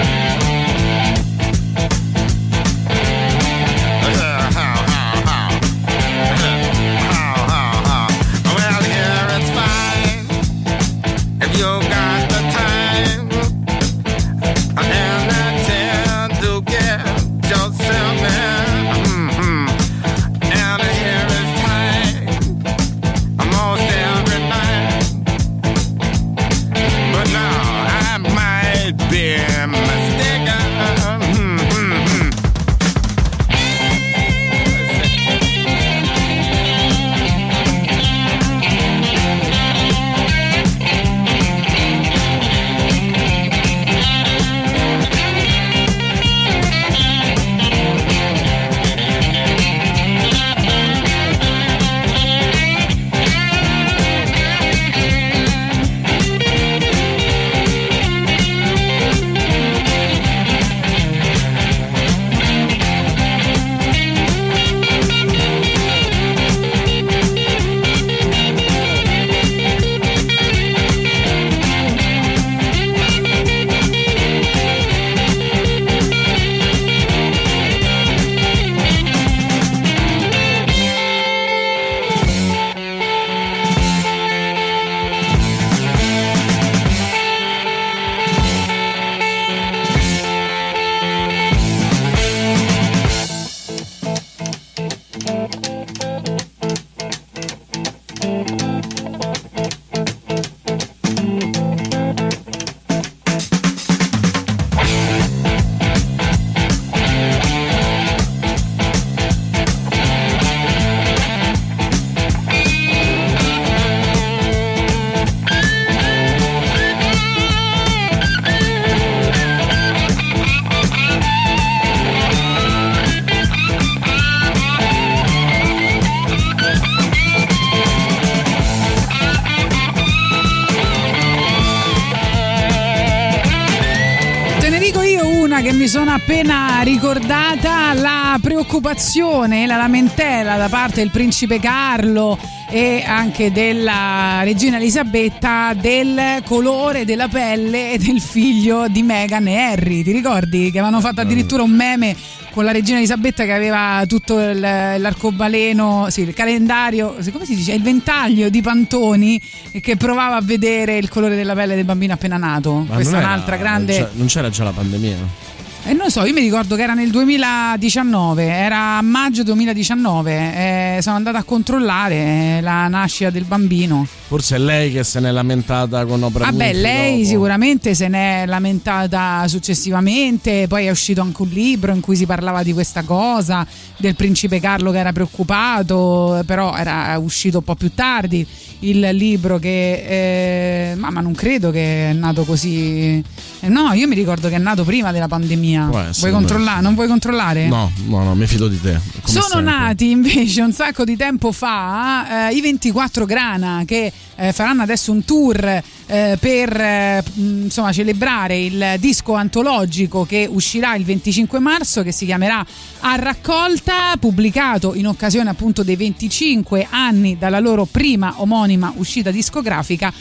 mi sono appena ricordata, la preoccupazione, la lamentela da parte del principe Carlo e anche della regina Elisabetta del colore della pelle del figlio di Meghan e Harry. Ti ricordi che avevano fatto addirittura un meme con la regina Elisabetta che aveva tutto l'arcobaleno, sì, il calendario, come si dice, il ventaglio di pantoni che provava a vedere il colore della pelle del bambino appena nato. Ma questa è un'altra grande... non c'era già la pandemia? Non so, io mi ricordo che era nel 2019, era maggio 2019, sono andata a controllare la nascita del bambino. Forse è lei che se n'è lamentata con Oprah Winfrey. Vabbè, lei dopo. Sicuramente se n'è lamentata successivamente, poi è uscito anche un libro in cui si parlava di questa cosa, del principe Carlo che era preoccupato, però era uscito un po' più tardi il libro che... ma non credo che è nato così... no, io mi ricordo che è nato prima della pandemia. Vuoi controllare? Non vuoi controllare? No, mi fido di te. Sono nati invece un sacco di tempo fa i 24 Grana, che faranno adesso un tour per insomma celebrare il disco antologico che uscirà il 25 marzo, che si chiamerà A Raccolta, pubblicato in occasione appunto dei 25 anni dalla loro prima omonima uscita discografica.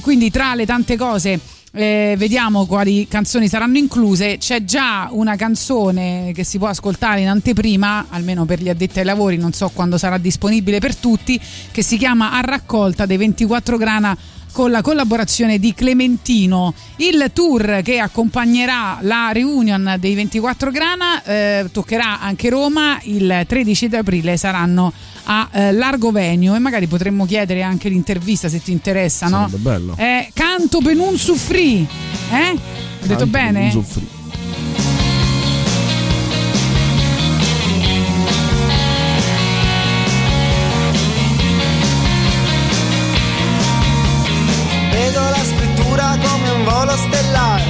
Quindi tra le tante cose vediamo quali canzoni saranno incluse. C'è già una canzone che si può ascoltare in anteprima, almeno per gli addetti ai lavori, non so quando sarà disponibile per tutti, che si chiama A Raccolta dei 24 Grana, con la collaborazione di Clementino. Il tour che accompagnerà la reunion dei 24 Grana toccherà anche Roma il 13 di aprile, saranno a Largo Venio, e magari potremmo chiedere anche l'intervista se ti interessa. Sarebbe bello. Canto per un soffrì, eh? Ho detto bene? Canto per un soffrì. Stellare,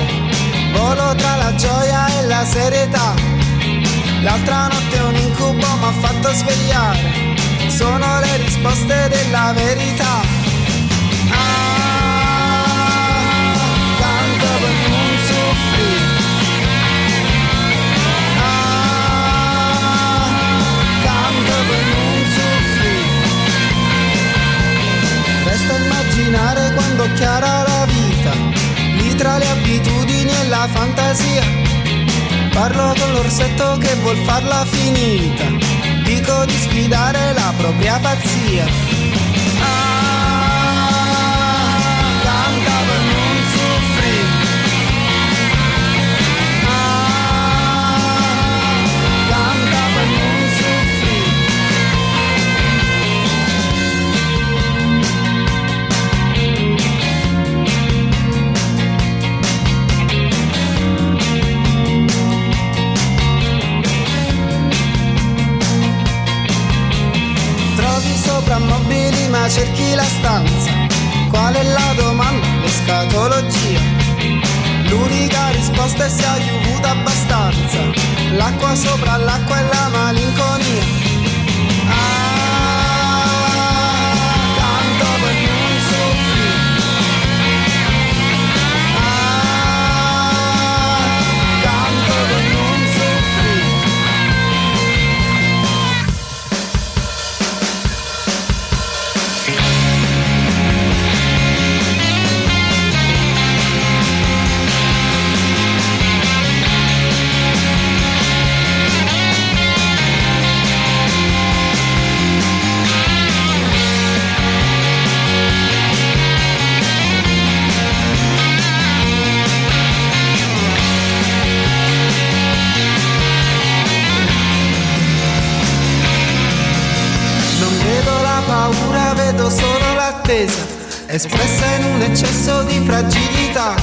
volo tra la gioia e la serietà. L'altra notte un incubo mi ha fatto svegliare, sono le risposte della verità. Ah, canto per non soffrire. Ah, canto per non soffrire. Resta immaginare quando chiara la vita tra le abitudini e la fantasia. Parlo con l'orsetto che vuol farla finita, dico di sfidare la propria pazzia. Ah, canta per non soffrire. Ah, canta per non soffrire. Sopra mobili ma cerchi la stanza, qual è la domanda? L'escatologia. L'unica risposta è se hai avuto abbastanza, l'acqua sopra l'acqua e la malinconia. Ah, canto per non soffrire. Ah, canto per non soffrire. Solo l'attesa espressa in un eccesso di fragilità.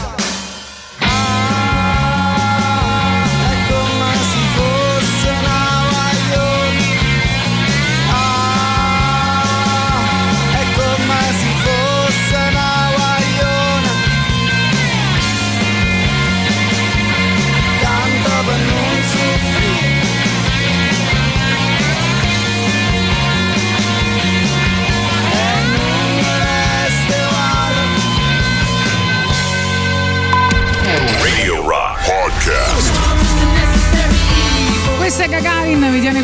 Ah, è come se fosse una guaglione. Ah, è come se fosse una guaglione. Canto per non soffrire.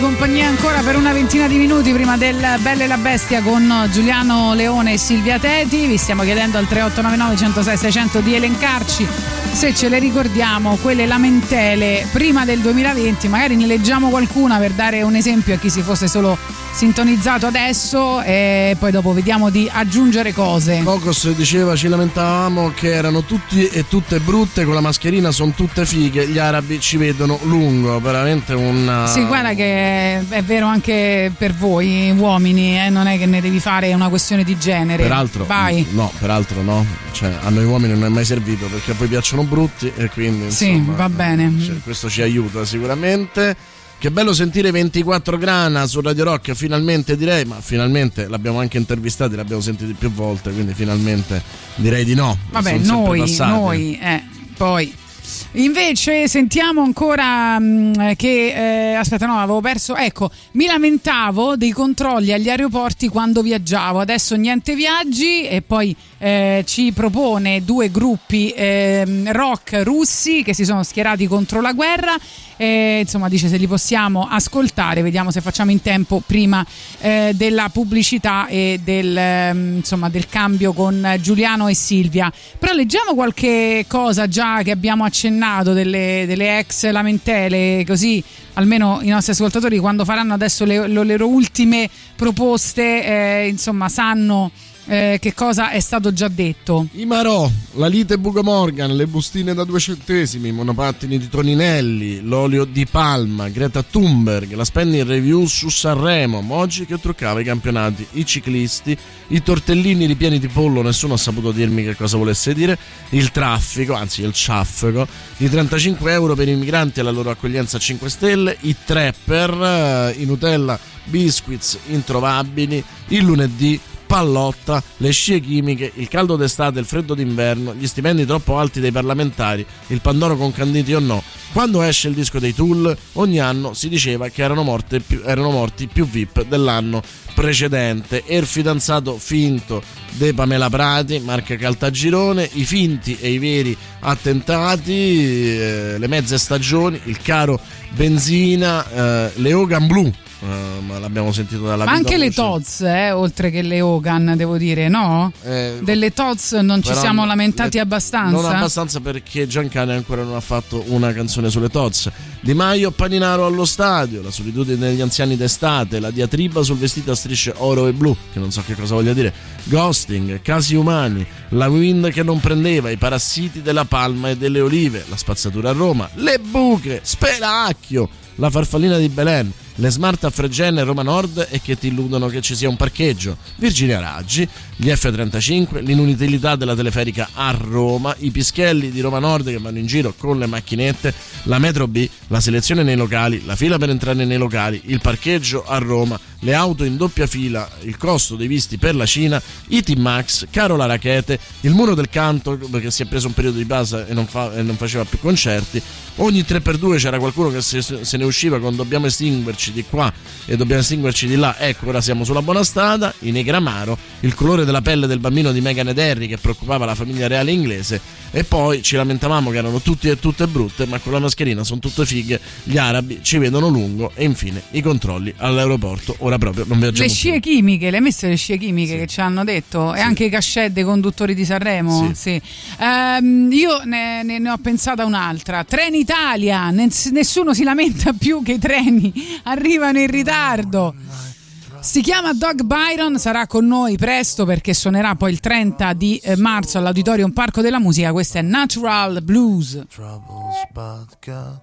compagnia ancora per una ventina di minuti prima del Bella e la Bestia con Giuliano Leone e Silvia Teti. Vi stiamo chiedendo al 3899-106-600 di elencarci, se ce le ricordiamo, quelle lamentele prima del 2020. Magari ne leggiamo qualcuna per dare un esempio a chi si fosse solo sintonizzato adesso, e poi dopo vediamo di aggiungere cose. Focus diceva: ci lamentavamo che erano tutti e tutte brutte, con la mascherina sono tutte fighe, gli arabi ci vedono lungo. Veramente una... Sì, guarda che è vero anche per voi uomini, non è che ne devi fare una questione di genere. Peraltro vai. No, peraltro no, cioè a noi uomini non è mai servito, perché poi piacciono brutti e quindi insomma, sì, va bene, cioè, questo ci aiuta sicuramente. Che bello sentire 24 Grana su Radio Rock, finalmente direi, ma finalmente l'abbiamo anche intervistati, l'abbiamo sentiti più volte, quindi finalmente direi di no. Vabbè, noi poi invece sentiamo ancora che aspetta, no, avevo perso, ecco, mi lamentavo dei controlli agli aeroporti quando viaggiavo, adesso niente viaggi. E poi ci propone due gruppi rock russi che si sono schierati contro la guerra, insomma dice se li possiamo ascoltare, vediamo se facciamo in tempo prima della pubblicità e insomma del cambio con Giuliano e Silvia. Però leggiamo qualche cosa già che abbiamo accennato delle ex lamentele, così almeno i nostri ascoltatori quando faranno adesso le loro ultime proposte insomma sanno che cosa è stato già detto. I Marò, la lite Bugo Morgan, le bustine da 2 centesimi, i monopattini di Toninelli, l'olio di palma, Greta Thunberg, la spending review su Sanremo, Moggi che truccava i campionati, i ciclisti, i tortellini ripieni di pollo, nessuno ha saputo dirmi che cosa volesse dire, il traffico, anzi il ciaffico, i 35 euro per i migranti e la loro accoglienza a 5 Stelle, i trapper, i Nutella Biscuits introvabili, il lunedì, pallotta, le scie chimiche, il caldo d'estate, il freddo d'inverno, gli stipendi troppo alti dei parlamentari, il pandoro con canditi o no, quando esce il disco dei Tool, ogni anno si diceva che erano morti più VIP dell'anno precedente, e il fidanzato finto de Pamela Prati, Marco Caltagirone, i finti e i veri attentati, le mezze stagioni, il caro benzina, le Hogan Blu. Ma l'abbiamo sentito dalla vita, ma anche le Tots, oltre che le Hogan, devo dire, no? Delle Tots non ci siamo lamentati abbastanza. Non abbastanza, perché Giancane ancora non ha fatto una canzone sulle Tots. Di Maio, Paninaro allo stadio, la solitudine degli anziani d'estate, la diatriba sul vestito a strisce oro e blu, che non so che cosa voglia dire, ghosting, casi umani, la wind che non prendeva, i parassiti della palma e delle olive, la spazzatura a Roma, le buche, Spelacchio, la farfallina di Belen, le smart a Fregene e Roma Nord e che ti illudono che ci sia un parcheggio, Virginia Raggi, gli F-35, l'inutilità della teleferica a Roma, i pischelli di Roma Nord che vanno in giro con le macchinette, la metro B, la selezione nei locali, la fila per entrare nei locali, il parcheggio a Roma, le auto in doppia fila, il costo dei visti per la Cina, i T-Max, Carola Rackete, il muro del canto perché si è preso un periodo di pausa e non faceva più concerti, ogni 3x2 c'era qualcuno che se ne usciva con dobbiamo estinguerci di qua e dobbiamo estinguerci di là, ecco ora siamo sulla buona strada, i Negramaro, il colore della pelle del bambino di Meghan ed Harry che preoccupava la famiglia reale inglese, e poi ci lamentavamo che erano tutti e tutte brutte, ma con la mascherina sono tutte fighe, gli arabi ci vedono lungo, e infine i controlli all'aeroporto, ora proprio non viaggiamo. Le scie chimiche, le hai messe, le scie chimiche, sì, che ci hanno detto, sì. E anche i cachet dei conduttori di Sanremo, sì. Sì. Io ne ho pensata un'altra, Trenitalia, nessuno si lamenta più che i treni arrivano in ritardo. Si chiama Doug Byron, sarà con noi presto perché suonerà poi il 30 di marzo all'Auditorium Parco della Musica. Questa è Natural Blues. Troubles but God,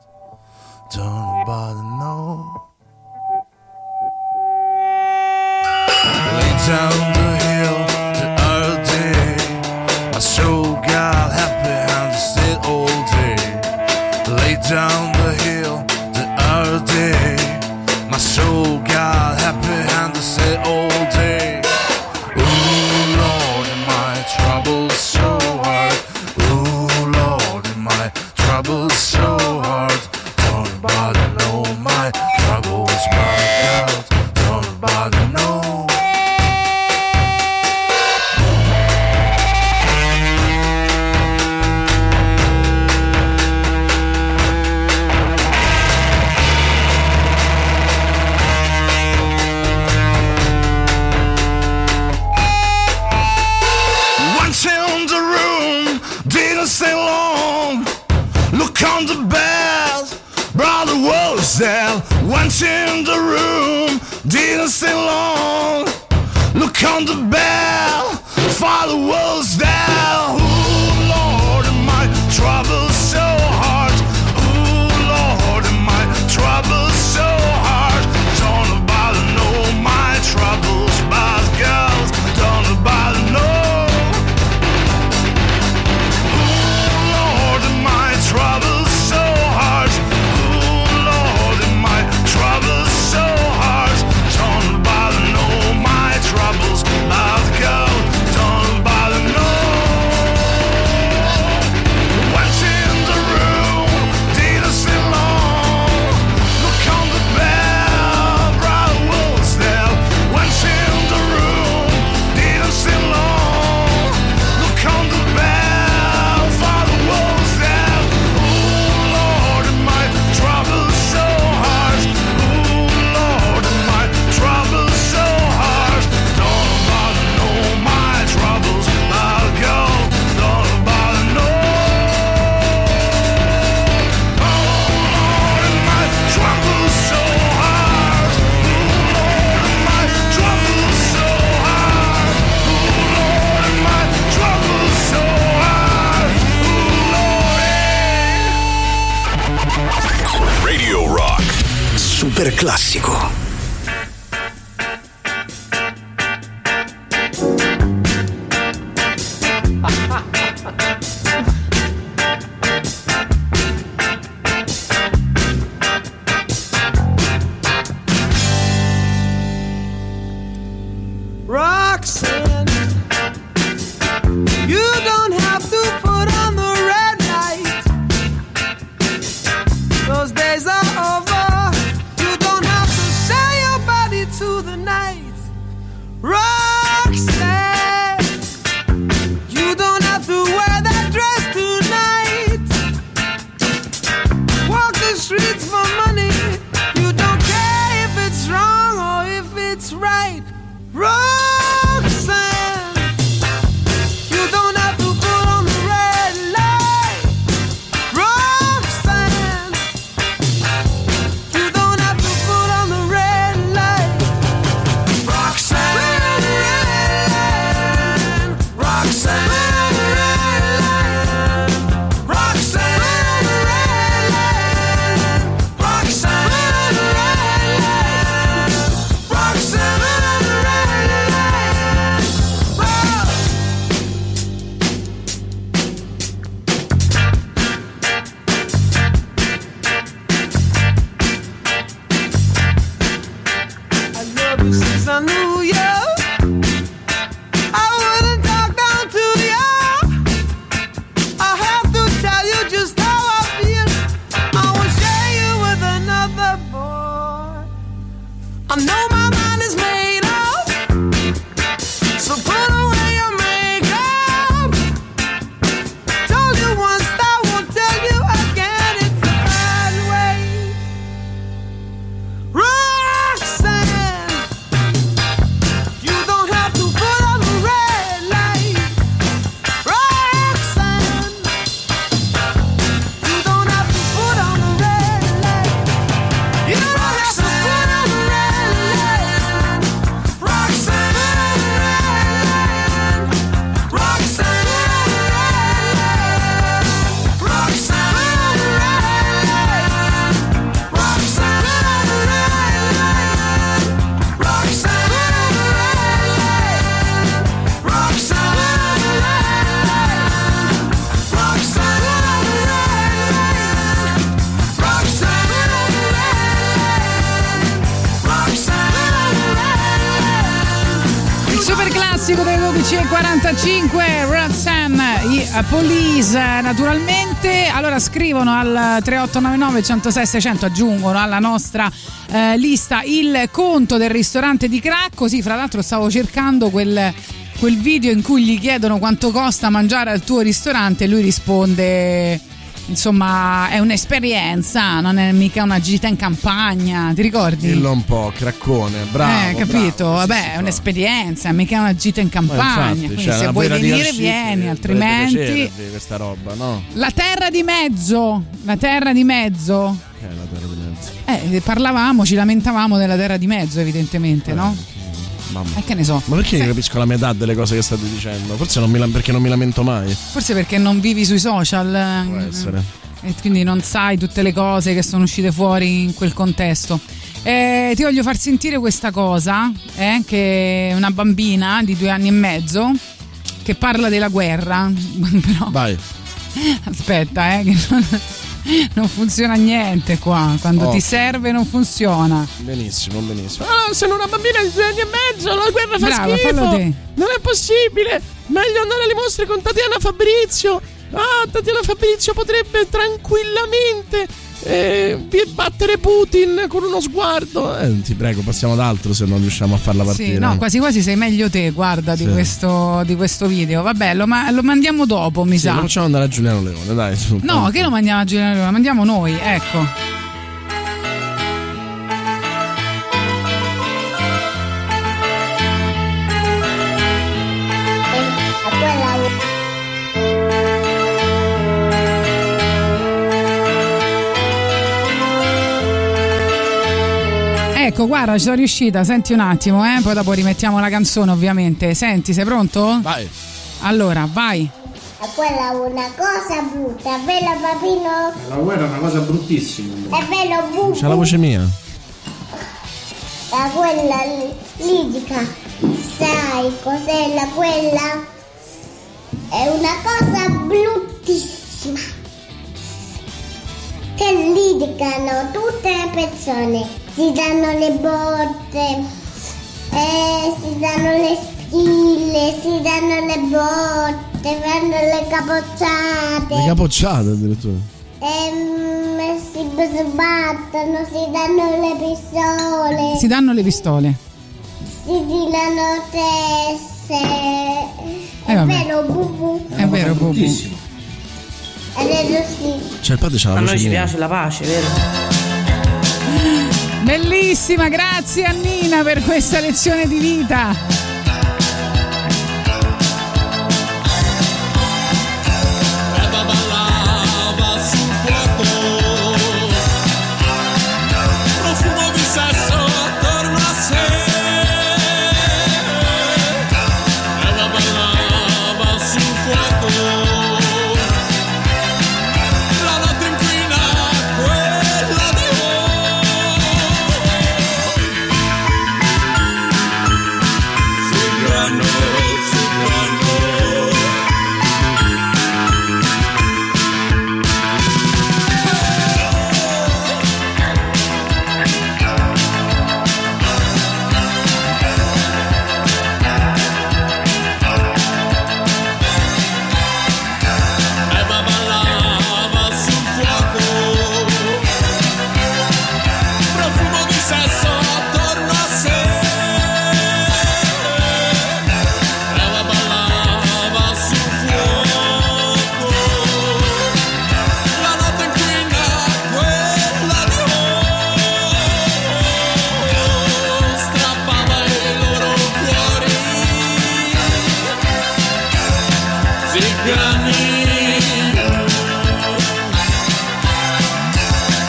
don't bother no. Lay down the hill the other day, I so got happy and I stayed all day. Lay down the hill the other day, my soul got happy and I said all day. Ooh Lord, in my trouble so hard. Ooh Lord, in my trouble so hard. Don't bother no, my troubles but God. Don't bother no. comes the bells, brought the wolves down. Once in the room, didn't stay long. Look on the bell, for the wolves down. Ooh, Lord, my troubles so hard. Ooh, Lord, my troubles so hard. Don't bother, no, my troubles, bad girls. Don't bother, no. Troubles so hard, ooh Lord, my troubles so hard. Don't bother, no, my troubles I've got. Don't bother, no. Went in the room, didn't stay long. Look on the bell, brother was there. Went in the room, didn't stay long. Look on the bell, father was there. Per classico. Polisa naturalmente. Allora scrivono al 3899 106 600, aggiungono alla nostra lista il conto del ristorante di Cracco. Sì, fra l'altro stavo cercando quel video in cui gli chiedono quanto costa mangiare al tuo ristorante e lui risponde insomma è un'esperienza, non è mica una gita in campagna, ti ricordi? Dillo un po', craccone, bravo. Capito, bravo, vabbè, è un'esperienza, mica una gita in campagna, infatti, quindi cioè, se vuoi venire vieni, altrimenti questa roba, no? La terra di mezzo, la terra di mezzo. La terra di mezzo. Parlavamo, ci lamentavamo della terra di mezzo, evidentemente, no? Mamma. Che ne so. Ma perché io capisco la metà delle cose che state dicendo? Forse perché non mi lamento mai. Forse perché non vivi sui social. Può essere. E quindi non sai tutte le cose che sono uscite fuori in quel contesto. Ti voglio far sentire questa cosa, che una bambina di 2 anni e mezzo che parla della guerra. Però... Vai. Aspetta, che non funziona niente qua. Quando ti serve non funziona. Benissimo, benissimo. Oh, sono una bambina di 2 anni e mezzo. La guerra fa schifo. Fallo te. Non è possibile. Meglio andare alle mostre con Tatiana Fabrizio. Tatiana Fabrizio potrebbe tranquillamente battere Putin con uno sguardo. Ti prego, passiamo ad altro se non riusciamo a farla partire. Sì, no, quasi quasi sei meglio te, guarda, sì. di questo video. Vabbè, lo mandiamo dopo, mi sa. Lo facciamo andare a Giuliano Leone, dai. No, che lo mandiamo a Giuliano Leone, lo mandiamo noi, ecco. Ecco, guarda, ci sono riuscita, senti un attimo, poi dopo rimettiamo la canzone, ovviamente. Senti, sei pronto? Vai. Allora, vai. È quella una cosa brutta, è bello papino. La guerra è una cosa bruttissima. È bello buco. C'è la voce mia. La quella litica. Sai cos'è la quella? È una cosa bruttissima. Che litigano tutte le persone. Si danno le botte, si danno le spille, si danno le botte, fanno le capocciate. Le capocciate addirittura? Si sbattono, si danno le pistole. Si danno le pistole. Si tirano teste. È vero, bubu. È vero, bubu. C'è il padre, c'ha la voce. A noi ci piace la pace, vero? Bellissima, grazie Annina per questa lezione di vita.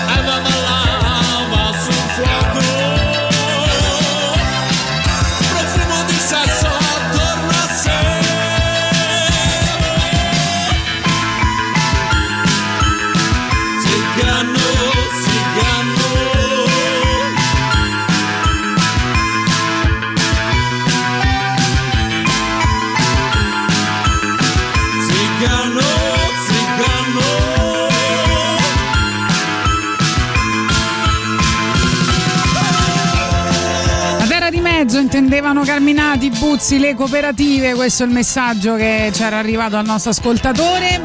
Ballava sul fuoco, profumo di sesso attorno a sé. Ballava sul fuoco. Intendevano Carminati, Buzzi, le cooperative. Questo è il messaggio che c'era arrivato al nostro ascoltatore.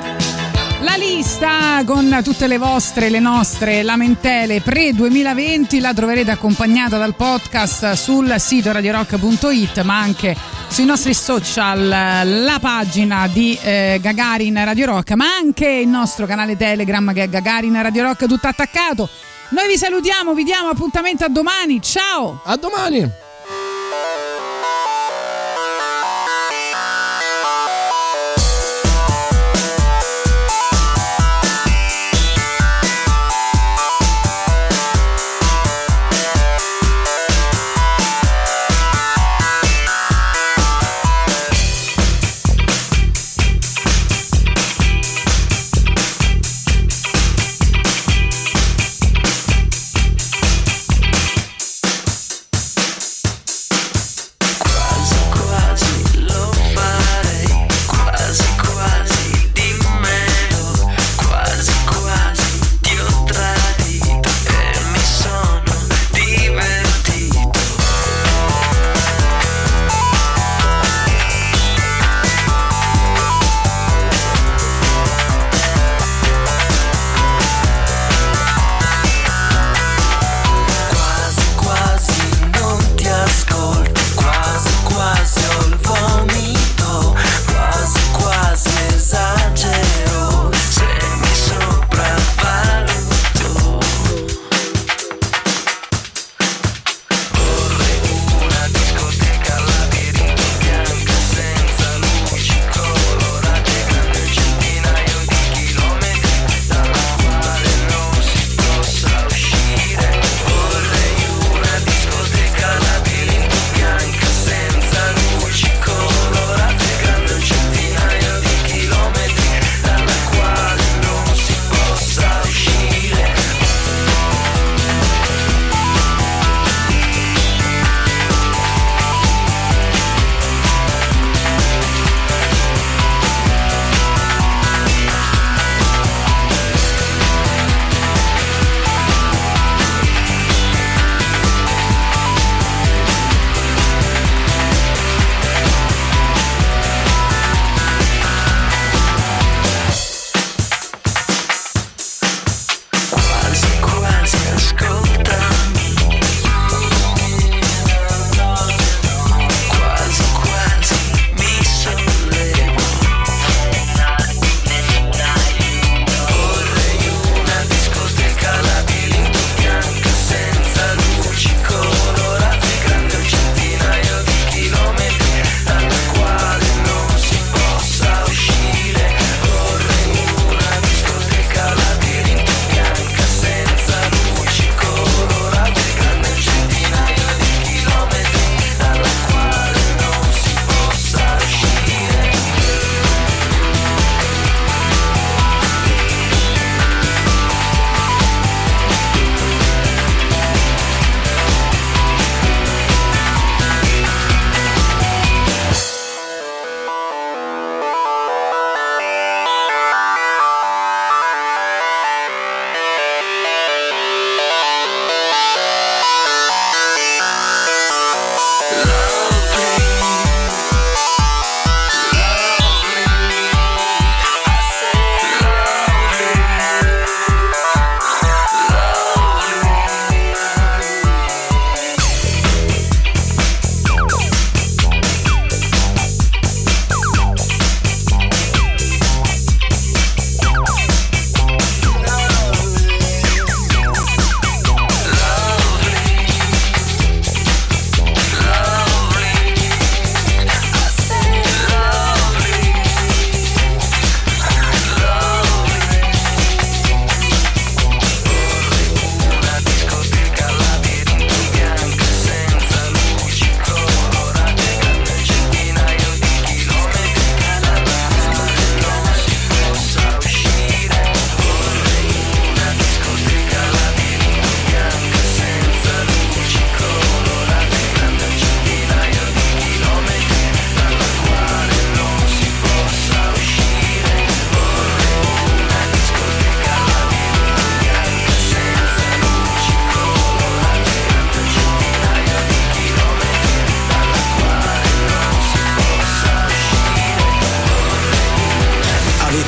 La lista con tutte le vostre, le nostre lamentele pre-2020 la troverete accompagnata dal podcast sul sito radiorock.it, ma anche sui nostri social la pagina di Gagarin Radio Rock, ma anche il nostro canale Telegram che è Gagarin Radio Rock tutto attaccato. Noi vi salutiamo, vi diamo appuntamento a domani. Ciao! A domani!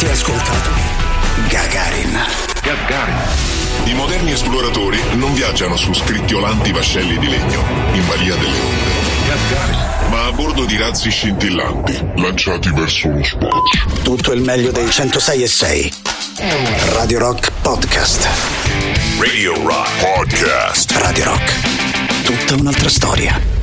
Ascoltato Gagarin. I moderni esploratori non viaggiano su scricchiolanti vascelli di legno in balia delle onde, ma a bordo di razzi scintillanti lanciati verso lo spazio. Tutto il meglio dei 106.6. Radio Rock Podcast. Radio Rock Podcast. Radio Rock. Tutta un'altra storia.